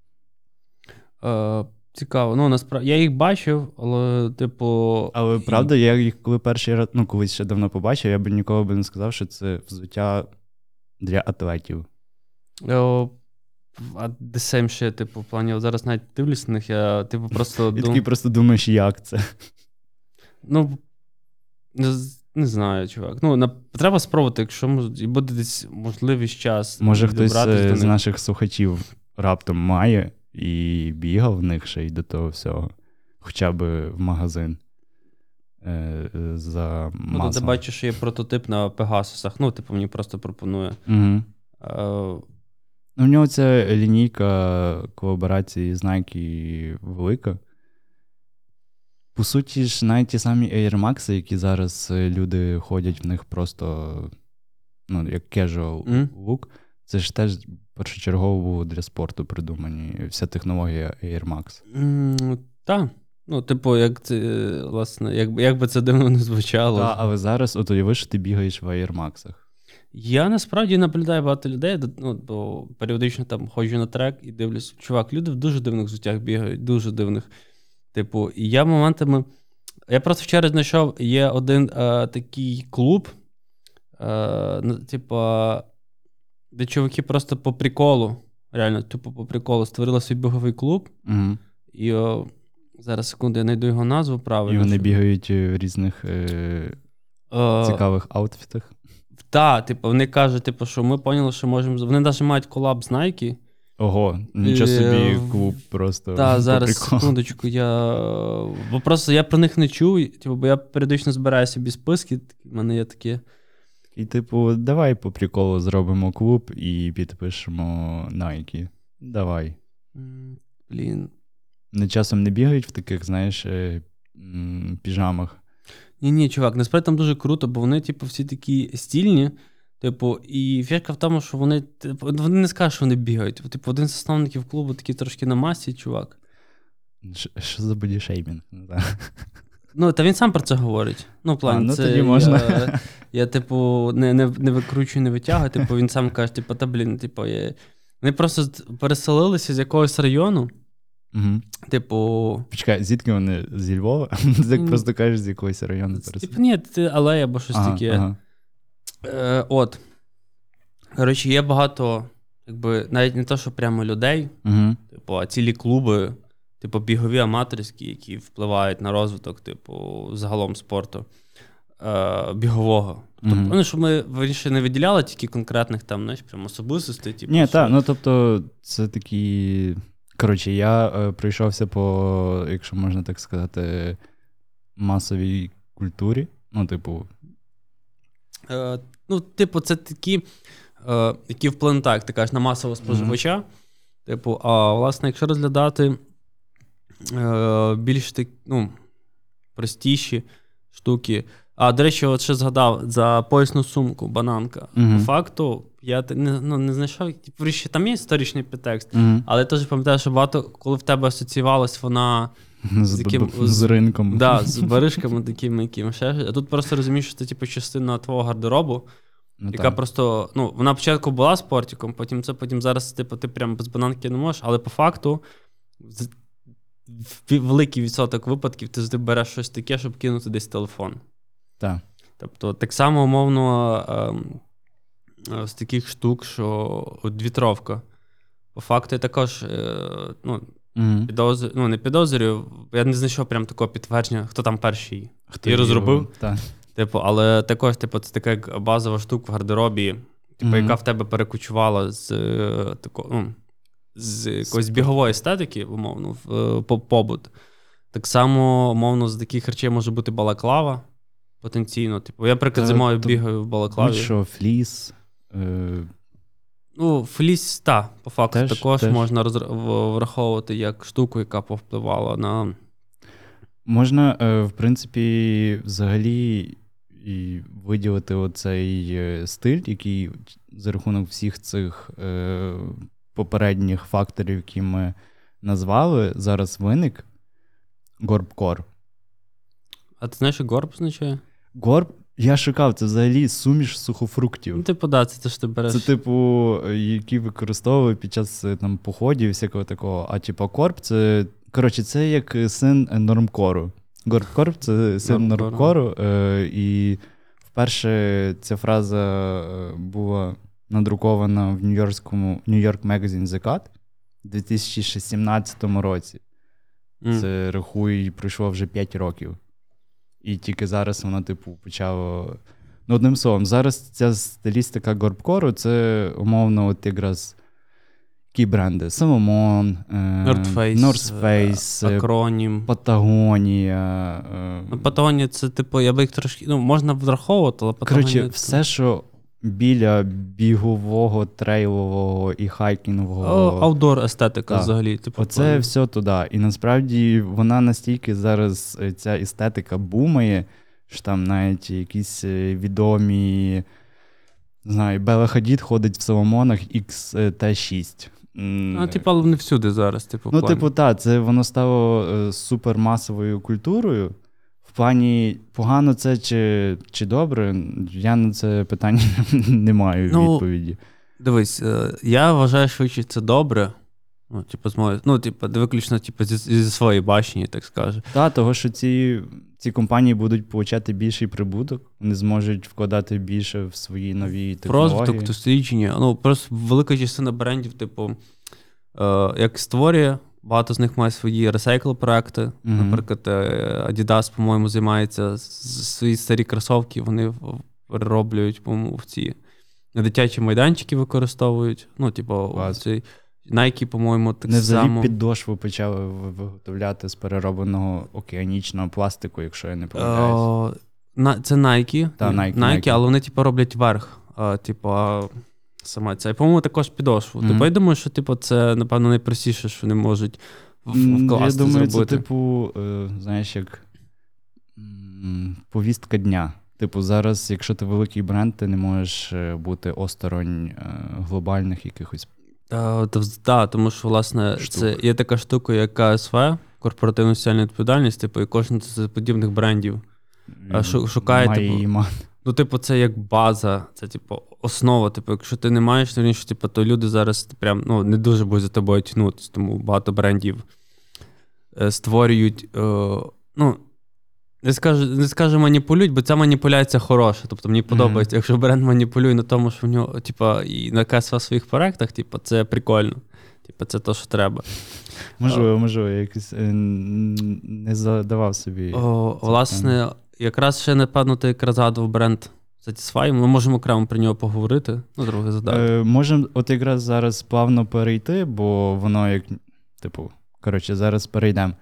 Е, цікаво. Ну, насправді, я їх бачив, але, типу... Але, правда, я їх коли перший раз, ну, колись ще давно побачив, я б ніколи б не сказав, що це взуття для атлетів. Е, а the same ще, типу, в плані, зараз навіть дивлюсь на них, я, типу, просто... І такий просто думаєш, як це? Ну... Не знаю, чувак. Ну, на... треба спробувати, якщо мож... буде десь можливість час. Може, хтось з наших слухачів раптом має і бігав в них ще й до того всього. Хоча б в магазин е- за маслом. Ну, ти бачиш, що є прототип на Пегасусах. Ну, типу, мені просто пропонує. Угу. Е- У нього ця лінійка колаборації з Nike велика. По суті ж, навіть ті самі Air Max, які зараз люди ходять в них просто, ну, як casual mm. look, це ж теж першочергово було для спорту придумані, вся технологія Air Max. Mm, так. Ну, типу, як це, власне, як, як би це дивно не звучало. Так, але зараз, от уяви, що ти бігаєш в Air Max'ах. Я насправді наблюдаю багато людей, ну, бо періодично там ходжу на трек і дивлюсь, чувак, люди в дуже дивних взуттях бігають, дуже дивних. Типу, і я моментами... Я просто вчора знайшов, є один е, такий клуб, е, типу, де чуваки просто по приколу, реально, типу, по приколу створили свій біговий клуб. Угу. І о, зараз, секунду, я знайду його назву правильно. І вони щоб... бігають в різних е, е, цікавих аутфітах. Так, типу, вони кажуть, типу, що ми поняли, що можемо... Вони навіть мають колаб з Nike. Ого, нічого собі клуб просто. Так, зараз, секундочку, я... Бо просто я про них не чув, типу, бо я періодично збираю собі списки, в мене є такі. І типу, давай по приколу зробимо клуб і підпишемо Nike. Давай. Блін. Не часом не бігають в таких, знаєш, піжамах? Ні-ні, чувак, насправді там дуже круто, бо вони, типу, всі такі стільні. Типу, і фішка в тому, що вони, типу, вони не скажуть, що вони бігають. Типу, один з засновників клубу такий трошки на масі, чувак. Що за бодішеймінг? Ну, та він сам про це говорить. Ну, план, а, ну, це, тоді можна. Я, я, типу, не, не, не викручую, не витягую. Типу, він сам каже, типу, та, блін, типу, я... Вони просто переселилися з якогось району. Угу. Типу... Почекай, звідки вони? Зі Львова? Ти так просто кажеш, з якогось району переселилися. Ні, ти алея або щось ага, таке. Ага. От, коротше, є багато, якби, навіть не те, що прямо людей, uh-huh. типу, а цілі клуби, типу, бігові аматорські, які впливають на розвиток, типу, загалом спорту е- бігового. Тобто, uh-huh. ну, щоб ми вирішили не виділяли тільки конкретних там, знаєш, прям особистостей. Типу, ні, що... так, ну, тобто, це такі, коротше, я е, пройшовся по, якщо можна так сказати, масовій культурі, ну, типу, Е, ну, типу, це такі, е, які вплинули, так, ти кажеш, на масового споживача. Mm-hmm. Типу, а, власне, якщо розглядати більш так, ну, простіші штуки. А, до речі, от ще згадав за поясну сумку «Бананка». Mm-hmm. По факту, я не, ну, не знайшов, типу, ще там є історичний підтекст, mm-hmm. але я теж пам'ятаю, що багато, коли в тебе асоціювалась вона з, таким, з, з ринком. Да, з баришками такими, якими ще. А тут просто розумієш, що це типу, частина твого гардеробу, ну, яка так. просто, ну, вона початку була з портиком, потім це, потім зараз, типу, ти прям без бананки не можеш, але по факту в великий відсоток випадків ти завжди береш щось таке, щоб кинути десь телефон. Так. Тобто, так само, умовно, з таких штук, що от вітровка. По факту, я також, ну, mm-hmm. підозр... ну, не підозрюю, я не знайшов прям такого підтвердження, хто там перший хто її розробив. Та. Типу, але також, типу, це така базова штука в гардеробі, типу, mm-hmm. яка в тебе перекочувала з такого, ну, з якоїсь бігової естетики, умовно, в побут. Так само, умовно, з таких речей може бути балаклава. Потенційно, типу, я, приклад, зимою бігаю в балаклаві. Що, фліс? Е... Ну, фліс, та, по факту, теж, також теж. Можна роз... враховувати як штуку, яка повпливала на... Можна, е, в принципі, взагалі і виділити оцей стиль, який за рахунок всіх цих е, попередніх факторів, які ми назвали, зараз виник горбкор. А ти знаєш, що горб означає? Горб? Я шукав, це взагалі суміш сухофруктів. Ну, типу, да, це те, що ти береш. Це, типу, які використовували під час там, походів і всякого такого. А, типу, корб, це, коротше, це як син нормкору. Горбкорб – це син нормкору. Е, і вперше ця фраза була надрукована в нью-йоркському New York Magazine The Cut у дві тисячі шістнадцятому році. Mm. Це, рахуй, пройшло вже п'ять років. І тільки зараз воно, типу, почало... Ну, одним словом, зараз ця стилістика горбкору, це, умовно, от якраз які бренди? Salomon, North Face, Acronym, Патагонія. Ну, Патагонія, це, типу, я би їх трошки... Ну, можна враховувати, але Патагонія... Коротше, все, що біля бігового, трейлового і хайкінгового... Аутдор естетика, так. Взагалі. Типу, оце плані. Все туди. І насправді вона настільки зараз, ця естетика бумає, що там навіть якісь відомі, не знаю, Белла Хадід ходить в Соломонах ікс ті шість. А, типу, але не всюди зараз. Типу, ну, плані. Типу, так, це воно стало супермасовою культурою. В плані, погано це чи, чи добре, я на це питання не маю ну, відповіді. Дивись, я вважаю, що це добре, ну, типу, з моєї, ну, типу, виключно типу, зі, зі своєї бачення, так скажу. Так, того, що ці, ці компанії будуть получати більший прибуток, вони зможуть вкладати більше в свої нові технології. Розвиток, дослідження, ну, просто велика частина брендів, типу, е, як створює, багато з них має свої ресайкл-проекти. Mm-hmm. Наприклад, Adidas, по-моєму, займається свої старі кросовки, вони перероблюють, по-моєму, в ці дитячі майданчики використовують. Ну, типу, цей Nike, по-моєму, так не само. Невзалі підошву почали виготовляти з переробленого океанічного пластику, якщо я не пам'ятаюсь. Uh, це Nike. Та, Nike, Nike, Nike, але вони, типу, роблять верх. Типу, сама ця. І, по-моєму, також підошву. Mm-hmm. Типу, я думаю, що типу, це, напевно, найпростіше, що вони можуть вкласти, я думаю, зробити. Це, типу, знаєш, як повістка дня. Типу, зараз, якщо ти великий бренд, ти не можеш бути осторонь глобальних якихось а, то, да, тому що, власне, штук. Це є така штука, як ка ес ве, корпоративна соціальна відповідальність, типу, і кожен з подібних брендів шукає, типу... Ну, типу, це як база, це, типу, основа. Типу, якщо ти не маєш, то, що, типу, то люди зараз прям, ну, не дуже будуть за тобою тягнутися, тому багато брендів створюють, е, ну, не скажу, не скажу маніпулюють, бо ця маніпуляція хороша. Тобто, мені подобається, mm-hmm. якщо бренд маніпулює на тому, що в нього, типу, і на КСВ своїх проєктах, типу, це прикольно. Типу, це те, що треба. Можливо, можливо, я якось не задавав собі. О, власне, якраз ще, напевно, ти якраз згадував бренд Satisfy. Ми можемо окремо про нього поговорити. Ну, друге задати. Е, можемо от якраз зараз плавно перейти, бо воно як, типу, коротше, зараз перейдемо.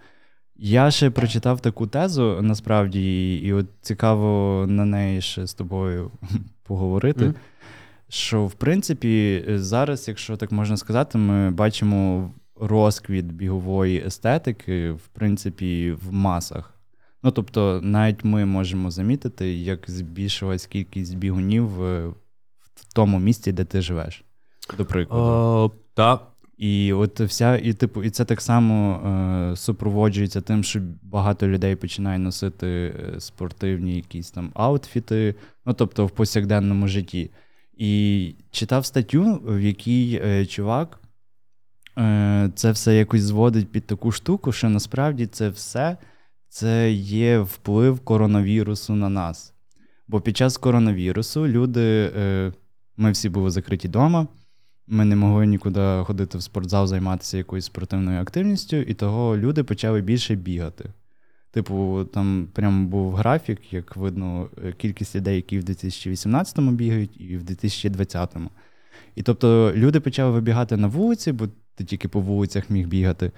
Я ще прочитав таку тезу, насправді, і от цікаво на неї ще з тобою поговорити, mm-hmm. що, в принципі, зараз, якщо так можна сказати, ми бачимо розквіт бігової естетики, в принципі, в масах. Ну, тобто, навіть ми можемо замітити, як збільшилась кількість бігунів в, в тому місті, де ти живеш, до прикладу. Uh, так. І от вся, і типу, і це так само е, супроводжується тим, що багато людей починає носити спортивні якісь там аутфіти, ну, тобто, в повсякденному житті. І читав статтю, в якій е, чувак е, це все якось зводить під таку штуку, що насправді це все це є вплив коронавірусу на нас. Бо під час коронавірусу люди, е, ми всі були закриті вдома, ми не могли нікуди ходити в спортзал, займатися якоюсь спортивною активністю, і того люди почали більше бігати. Типу, там прямо був графік, як видно, кількість людей, які в дві тисячі вісімнадцятому бігають, і в дві тисячі двадцятому. І тобто люди почали вибігати на вулиці, бо ти тільки по вулицях міг бігати.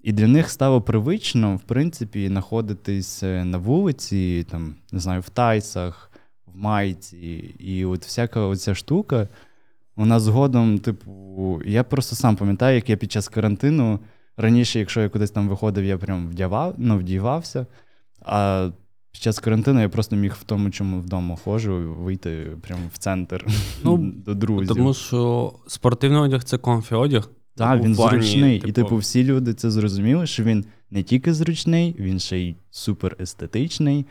І для них стало привично, в принципі, знаходитись на вулиці, там, не знаю, в тайсах, в майці. І от всяка оця штука, вона згодом, типу, я просто сам пам'ятаю, як я під час карантину, раніше, якщо я кудись там виходив, я прям вдягав, ну, вдівався, а під час карантину я просто міг в тому, чому вдома ходжу, вийти прямо в центр, ну, до друзів. Тому що спортивний одяг – це комфі-одяг. Так, він плані, зручний. Типу... І, типу, всі люди це зрозуміли, що він не тільки зручний, він ще й суперестетичний.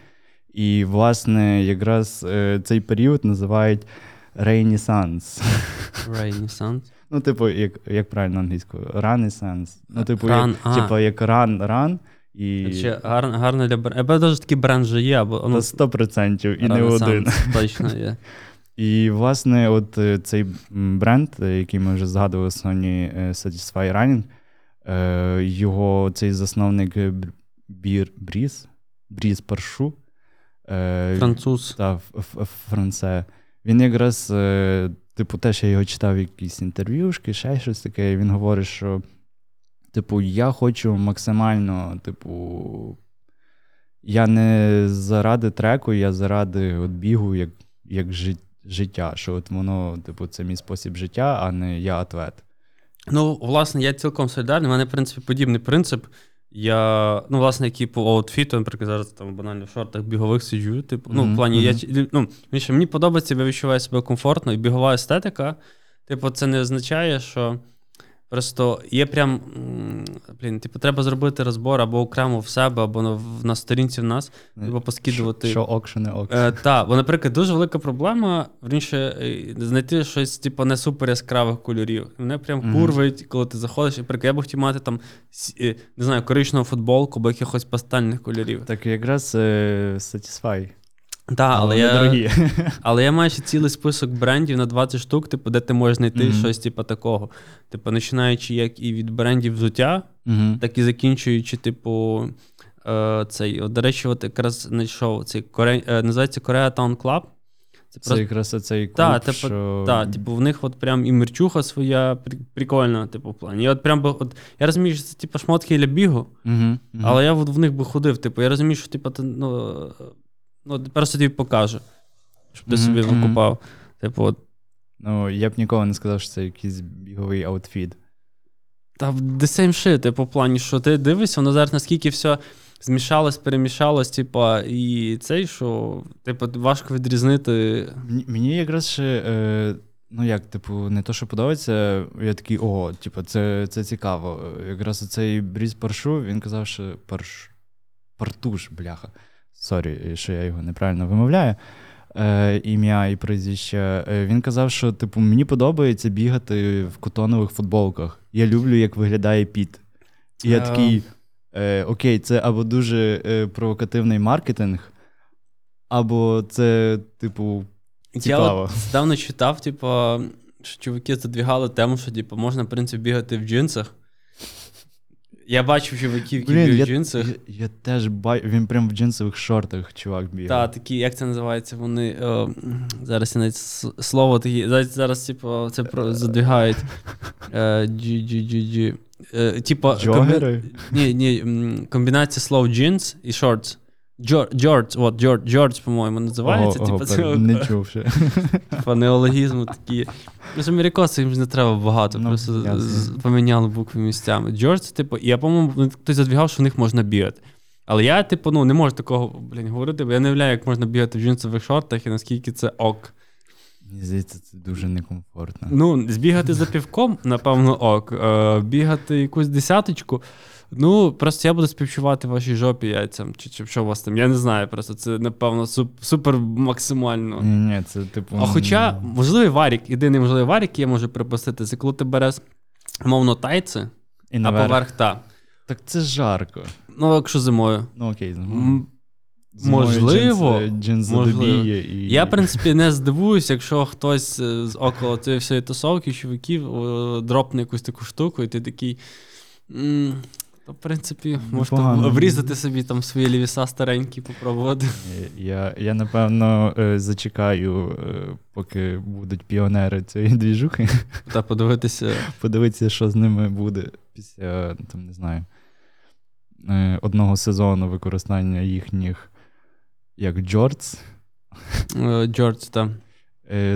І, власне, якраз цей період називають Ренесанс. Ренесанс? Ну, типу, як, як правильно англійською? Ранесанс. Ну, типу, ран, як, типу, як ран-ран. І... Гар, гарно для бренду. Або навіть такий бренд же є. Або, ну, сто процентів, і не один. Точно є. І, власне, от цей бренд, який ми вже згадували, Sony Satisfy Running, його цей засновник Бір Бріз, Бріз Паршу. Француз. Так, франце. Він якраз, типу, теж я його читав якісь інтерв'юшки, ще щось таке, і він говорить, що, типу, я хочу максимально, типу, я не заради треку, я заради от бігу, як, як життя. Життя, що от воно, типу, це мій спосіб життя, а не я атлет. Ну, власне, я цілком солідарний. У мене, в принципі, подібний принцип. Я, ну, власне, який по аутфіту, наприклад, зараз там банально в шортах бігових сиджу, типу, ну, mm-hmm. в плані, mm-hmm. я, ну, більше, мені подобається, я відчуваю себе комфортно, і бігова естетика, типу, це не означає, що просто є прям, блін, типу, треба зробити розбор або окремо в себе, або на, на сторінці в нас, або поскидувати. Що ок, що не ок. Е, так, бо, наприклад, дуже велика проблема, вірніше, знайти щось, типу, не супер яскравих кольорів. Мене прям mm-hmm. курвить, коли ти заходиш, наприклад, я б хотів мати там, не знаю, коричневу футболку, або якихось пастельних кольорів. Так, якраз е, Satisfy. Так, але я, але я маю ще цілий список брендів на двадцять штук, типу, де ти можеш знайти mm-hmm. щось типу такого. Типу, починаючи як і від брендів взуття, mm-hmm. так і закінчуючи, типу, е, цей, от, до речі, от якраз знайшов цей Коре, е, називається Korea Town Club. Це, це просто, якраз цей клуб, та, типу, що... Та, типу, в них от прям і мерчуха своя прикольна, типу, в плані. Я от прям би, от, я розумію, що це, типу, шмотки для бігу, mm-hmm. але я от в них би ходив, типу, я розумію, що, типу, ти, ну, ну, просто тобі покажу, щоб ти mm-hmm. собі викупав. Типу, от. Ну, я б ніколи не сказав, що це якийсь біговий аутфіт. Та the same shit, типу, в плані, що ти дивишся, воно зараз наскільки все змішалось, перемішалось, типу, і цей, що, типу, важко відрізнити. Мені якраз ще, е, ну як, типу, не то, що подобається, я такий, ого, типу, це, це цікаво. Якраз оцей Бріз Паршу, він казав, що парш... партуш, бляха. Сорі, що я його неправильно вимовляю, е, ім'я і прізвище. Він казав, що, типу, мені подобається бігати в котонових футболках. Я люблю, як виглядає піт. І я такий, е, окей, це або дуже е, провокативний маркетинг, або це, типу, цікаво. Я давно читав, типу, що чуваки задвігали тему, що, типу, можна, в принципі, бігати в джинсах. Я бачив чуваків, які бігають в джинсах. Я, я теж бачу, він прям в джинсових шортах чувак бігає. Так, такі, як це називається, вони, о, зараз я навіть слово такі, зараз, зараз типу, це про, задвігають. Джі-джі-джі-джі. Джогери? Ні, ні, комбінація слов джинс і шортс. Джордж, от Джордж, Джордж, по-моєму, називається. Ого, типу, ого, це, не чув ще. Типа неологізм такі. Просто америкоси їм ж не треба багато, ну, просто я, з, я. поміняли букви місцями. Джордж, типу, і я, по-моєму, хтось задвігав, що в них можна бігати. Але я, типу, ну, не можу такого, блін, говорити, бо я не уявляю, як можна бігати в джинсових шортах і наскільки це ок. Мені здається, це дуже некомфортно. Ну, збігати за півком, напевно, ок. Бігати якусь десяточку. Ну, просто я буду співчувати вашій жопі яйцям, чи, чи що у вас там, я не знаю, просто це, напевно, суп, супер максимально. Ні, це типу... А хоча, можливий варік, єдиний можливий варік, який я можу припустити, це коли ти береш, мовно, тайці, а наверх. Поверх та. Так це жарко. Ну, якщо зимою. Ну, окей, зимою. Зимою можливо. Джинс, можливо. І... Я, в принципі, не здивуюся, якщо хтось з около цієї всієї тусовки, чуваків, дропне якусь таку штуку, і ти такий... М- То, в принципі, можна врізати собі там свої лівіса старенькі, попробувати. Я, я напевно, зачекаю, поки будуть піонери цієї двіжухи. Та подивитися. Подивитися, що з ними буде після, там, не знаю, одного сезону використання їхніх, як Джордж. Джордж, так.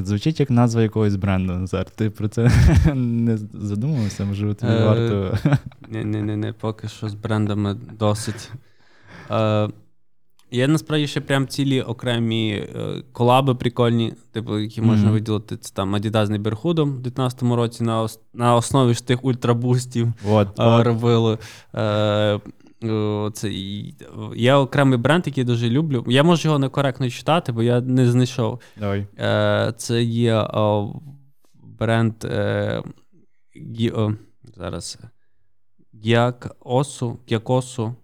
Звучить як назва якогось бренду, Назар. Ти про це не задумувався? Може, тобі варто... Ні-ні-ні, поки що з брендами досить. Є насправді ще прям цілі окремі колаби прикольні, типу, які можна виділити. Це там Adidas не Берхудом у дві тисячі дев'ятнадцятому році на основі ж тих ультрабустів робили. Це є окремий бренд, який дуже люблю. Я можу його некоректно читати, бо я не знайшов. Давай. Це є бренд зараз Гіакосу, Гіакосу.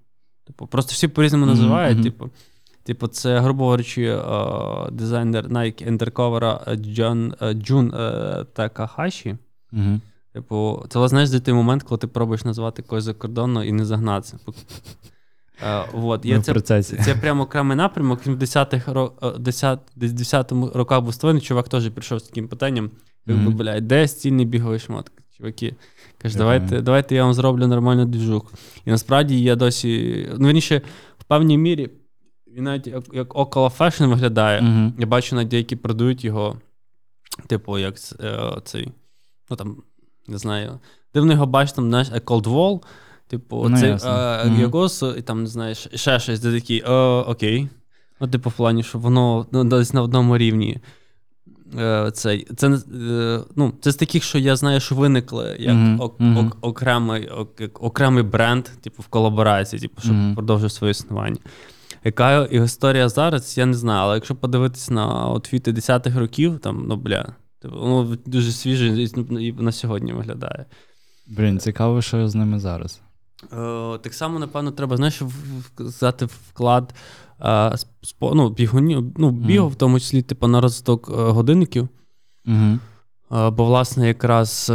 Типу, просто всі по-різному називають. Mm-hmm. Типу, типу, це, грубо говорячи, дизайнер Nike андеркавера Джун, Джун Такахаші. Mm-hmm. Типу, це, знаєш, де той момент, коли ти пробуєш назвати когось закордонно і не загнатися. Е, от, є це, це прямо окремий напрямок. В десятих, десятих, десятих роках був чувак теж прийшов з таким питанням. Mm-hmm. Бля, де стільний біговий шмат? Чуваки, каже, давайте, давайте я вам зроблю нормальну двіжуку. І насправді я досі, ну, верніше, в певній мірі, він навіть як, як около фешн виглядає. Mm-hmm. Я бачу, навіть деякі продають його, типу, як е, цей, ну, там, не знаю, дивно його бачиш, там, знаєш, Cold Wall, типу, ну, цей Гіакос, mm-hmm. і там, не знаєш, ще щось, де такий, о, окей. Ну, типу, в плані, що воно десь на одному рівні. Е, це, це, е, ну, це з таких, що я знаю, що виникли, як mm-hmm. ок, ок, окремий, ок, окремий бренд, типу, в колаборації, типу, щоб mm-hmm. продовжив своє існування. Яка історія зараз, я не знаю, але якщо подивитись на отвіти десятих років, там, ну, бля, воно дуже свіже і на сьогодні виглядає. Блін, цікаво, що з ними зараз. Е, так само, напевно, треба, знаєш, вказати вклад е, спо, ну, бігунів, ну, бігу, mm. в тому числі, типу, на розвиток е, годинників. Mm-hmm. Е, бо, власне, якраз е,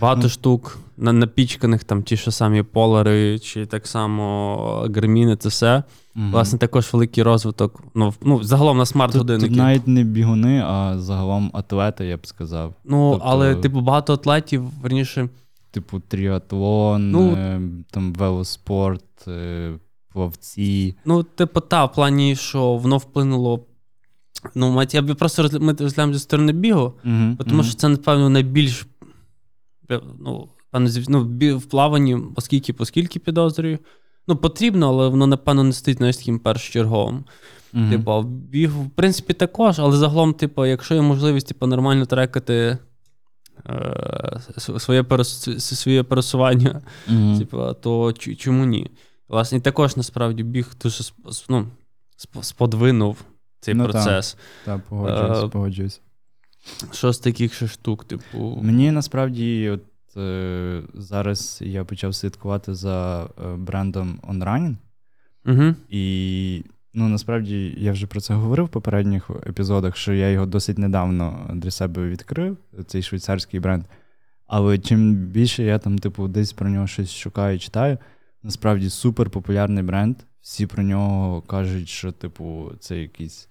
багато mm. штук на напічканих, там, ті, що самі полари, чи так само герміни, це все. Mm-hmm. Власне, також великий розвиток, ну, ну загалом на смарт-годинники. Тут навіть не бігуни, а загалом атлети, я б сказав. Ну, тобто, але, типу, багато атлетів, верніше... Типу, тріатлон, ну, там, велоспорт, плавці. Ну, типу, та, в плані, що воно вплинуло... Ну, мать, я б просто розглядаємо зі сторони бігу, mm-hmm. тому mm-hmm. що це, напевно, найбільш... Ну, в плаванні, оскільки, поскільки підозрюю. Ну, потрібно, але воно, напевно, не стоїть навіть таким першочерговим. Mm-hmm. Типу, біг, в принципі, також, але загалом, типу, якщо є можливість, типу, нормально трекати е- своє, перес- своє пересування, mm-hmm. типу, то ч- чому ні? Власне, також, насправді, біг дуже ну, сподвинув цей ну, процес. Так, та, погоджуюсь, е- погоджуюсь. Що з таких ще штук, типу... Мені, насправді, от, зараз я почав слідкувати за брендом On Running. Uh-huh. І, ну, насправді, я вже про це говорив в попередніх епізодах, що я його досить недавно для себе відкрив, цей швейцарський бренд. Але чим більше я там, типу, десь про нього щось шукаю, читаю, насправді, супер популярний бренд. Всі про нього кажуть, що, типу, це якийсь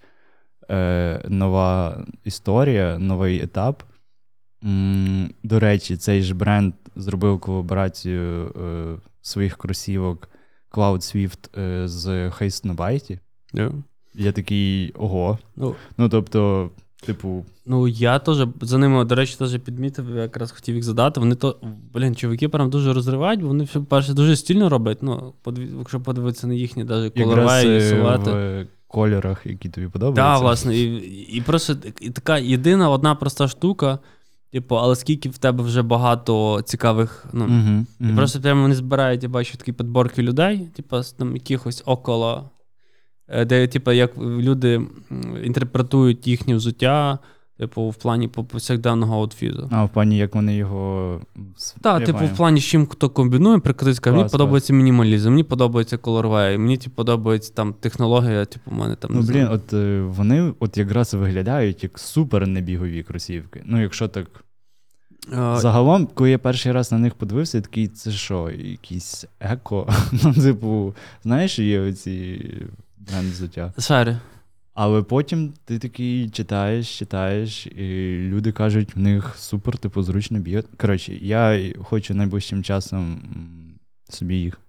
е, нова історія, новий етап. Mm, до речі, цей ж бренд зробив колаборацію е, своїх кросівок Cloud Swift е, з Haste на White. Yeah. Я такий, ого. Oh. Ну, тобто, типу... Ну, я теж за ними, до речі, теж підмітив, якраз хотів їх задати. Вони то, блін, чуваки прям дуже розривають, бо вони все, перше, дуже стильно роблять. Ну, подив... якщо подивитися на їхні, навіть колорвай і силуети. В... кольорах, які тобі подобаються. Так, да, власне, і, і просто і така єдина одна проста штука, типу, але скільки в тебе вже багато цікавих, ну, uh-huh, uh-huh. І просто прямо вони збирають, я бачу, такі підборки людей, типу, там якихось около, де, типу, як люди інтерпретують їхнє взуття, типу, в плані повсякденного аутфіту. А, в плані, як вони його... Так, типу, в плані, з чим хто комбінує, прикладись, каже, мені подобається мінімалізм, мені подобається colorway, мені, типу, подобається там технологія, типу, в мене там... Ну, блін, от вони от якраз виглядають як супер небігові кросівки. Ну, якщо так... А... Загалом, коли я перший раз на них подивився, я такий, це що, якісь еко? Ну, типу, знаєш, є оці бренд взуття? Шари. Але потім ти такий читаєш, читаєш, і люди кажуть, в них супер, типу, зручно б'ють. Коротше, я хочу найближчим часом собі їх.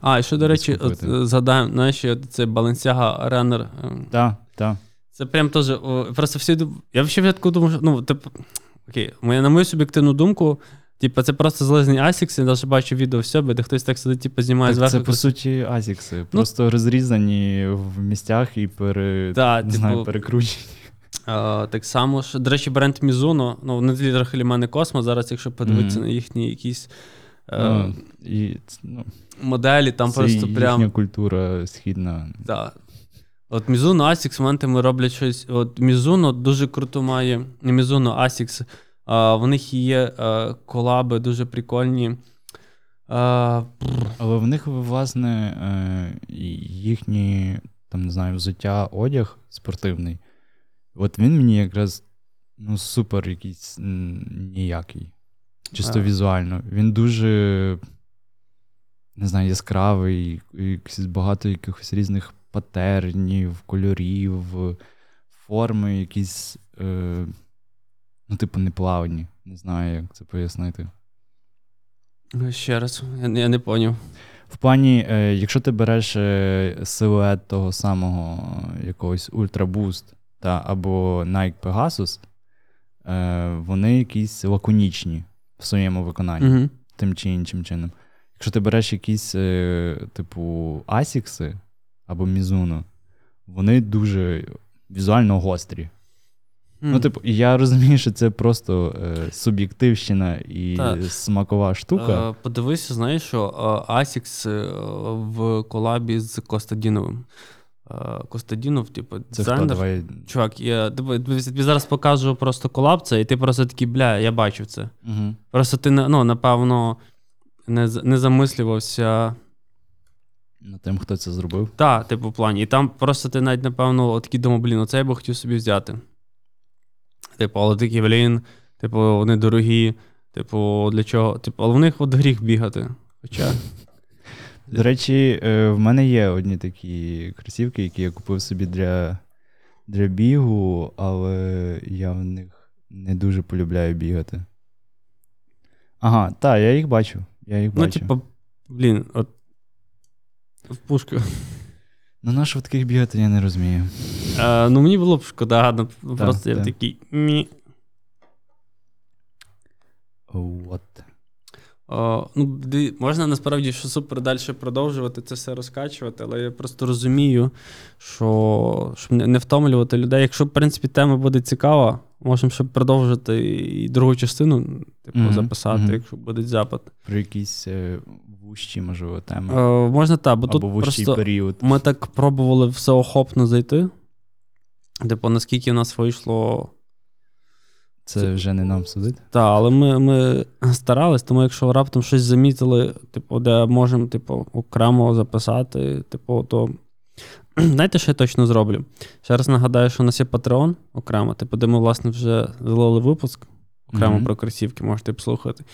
А, і що, до речі, от, згадаємо, знаєш, це Balenciaga Runner. Так, так. Це прям теж, просто всі, я взагалі думаю, що, ну, типу, окей, на мою суб'єктивну думку, типа, це просто залізні Asics, я навіть бачу відео в себе, де хтось так сидить, типу, знімає зверху. Це, по суті, Asics, просто ну, розрізані в місцях і пере... та, не типу, знаю, перекручені. А, так само, що, до речі, бренд Mizuno, ну, вони трохи для мене космос, зараз, якщо подивитися mm-hmm. на їхні якісь е... ну, і, ну, моделі, там просто прям... Це їхня культура східна. Так. От Mizuno, Asics, моментами роблять щось, от Mizuno дуже круто має, не Mizuno, Asics, Uh, в них є uh, колаби дуже прикольні. Uh, Але в них, власне, uh, їхні, там, не знаю, взуття, одяг спортивний. От він мені якраз, ну, супер якийсь ніякий. Чисто uh. візуально. Він дуже, не знаю, яскравий, багато якихось різних патернів, кольорів, форми якісь... Uh, Ну, типу, не плавні. Не знаю, як це пояснити. Ще раз, я, я не поняв. В плані, е, якщо ти береш е, силует того самого якогось Ultra Boost та, або Nike Pegasus, е, вони якісь лаконічні в своєму виконанні, mm-hmm. тим чи іншим чином. Якщо ти береш якісь, е, типу, Asics або Mizuno, вони дуже візуально гострі. Mm. Ну, типу, я розумію, що це просто е, суб'єктивщина і так. смакова штука. Е, подивися, знаєш, що Asics в колабі з Костадіновим. Е, Костадінов, типу, дизайнер. Чувак, я тобі зараз покажу просто колаб це, і ти просто такий, бля, я бачив це. Угу. Просто ти, ну, напевно, не, не замислювався... На тим, хто це зробив? Так, типу, в плані. І там просто ти навіть, напевно, такий думав, блін, оце я би хотів собі взяти. Типу, але такі, блін, типу, вони дорогі, типу, для чого? Типу, але в них от гріх бігати. Хоча. До речі, в мене є одні такі кросівки, які я купив собі для, для бігу, але я в них не дуже полюбляю бігати. Ага, так, я їх бачу. Я їх бачу. Ну, типу, блін, от в пушку. Ну, на що в таких бігати, я не розумію. А, ну, мені було б шкода, ну, так, просто так. Я такий... Мі. От. Ну, можна, насправді, що супер далі продовжувати, це все розкачувати, але я просто розумію, що щоб не втомлювати людей. Якщо, в принципі, тема буде цікава, можемо ще продовжити і другу частину, типу, mm-hmm. записати, mm-hmm. якщо буде запит. Про якісь е, вущі, можливо, теми. Е, можна, так, бо або тут просто період. Ми так пробували всеохопно зайти. Типу, наскільки в нас вийшло... Це, це вже не нам судити? Так, але ми, ми старались, тому якщо раптом щось замітили, типу, де можемо, типу, окремо записати, типу, то... Знаєте, що я точно зроблю? Ще раз нагадаю, що у нас є Patreon окремо, типу, де ми, власне, вже залили випуск окремо mm-hmm. про кросівки, можете послухати.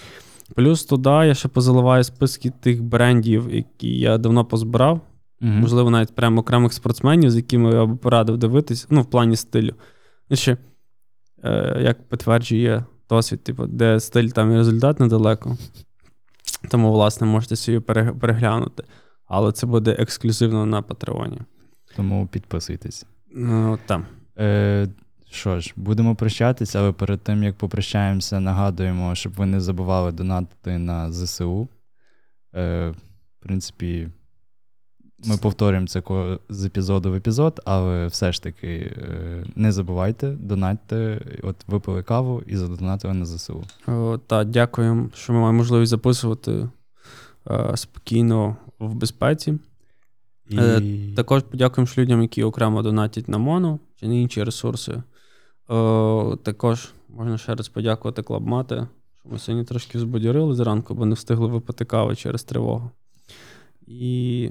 Плюс туди я ще позаливаю списки тих брендів, які я давно позбирав, mm-hmm. можливо, навіть прямо окремих спортсменів, з якими я б порадив дивитись, ну, в плані стилю. І ще, е, як підтверджує досвід, типу, де стиль, там і результат недалеко. Тому, власне, можете собі переглянути. але це буде ексклюзивно на Патреоні. Тому підписуйтесь. Ну, там. Е, що ж, будемо прощатися, але перед тим, як попрощаємося, нагадуємо, щоб ви не забували донатити на ЗСУ. Е, в принципі, ми повторюємо це з епізоду в епізод, але все ж таки е, не забувайте, донатьте. От випили каву і задонатили на ЗСУ. О, та, дякуємо, що ми маємо можливість записувати е, спокійно в безпеці. І... Е, також подякуємо людям, які окремо донатять на Моно чи на інші ресурси. Е, також можна ще раз подякувати Клабмати, що ми сьогодні трошки збадьорили зранку, бо не встигли випити кави через тривогу. І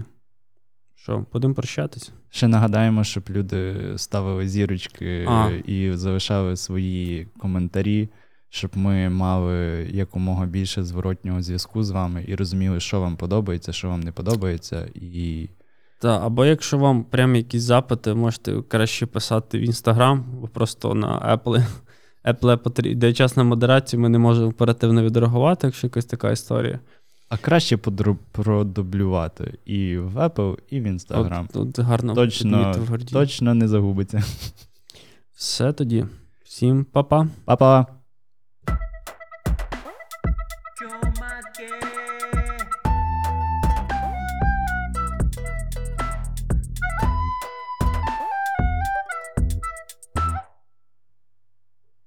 що, будемо прощатися? Ще нагадаємо, щоб люди ставили зірочки а. і залишали свої коментарі, щоб ми мали якомога більше зворотнього зв'язку з вами і розуміли, що вам подобається, що вам не подобається. І... Та, або якщо вам прям якісь запити, можете краще писати в Instagram, або просто на Apple. Apple потрібно, де час на модерацію, ми не можемо оперативно відреагувати, якщо якась така історія. А краще продублювати і в Apple, і в Instagram. От, от гарно точно, точно не загубиться. Все тоді. Всім па-па. Па-па.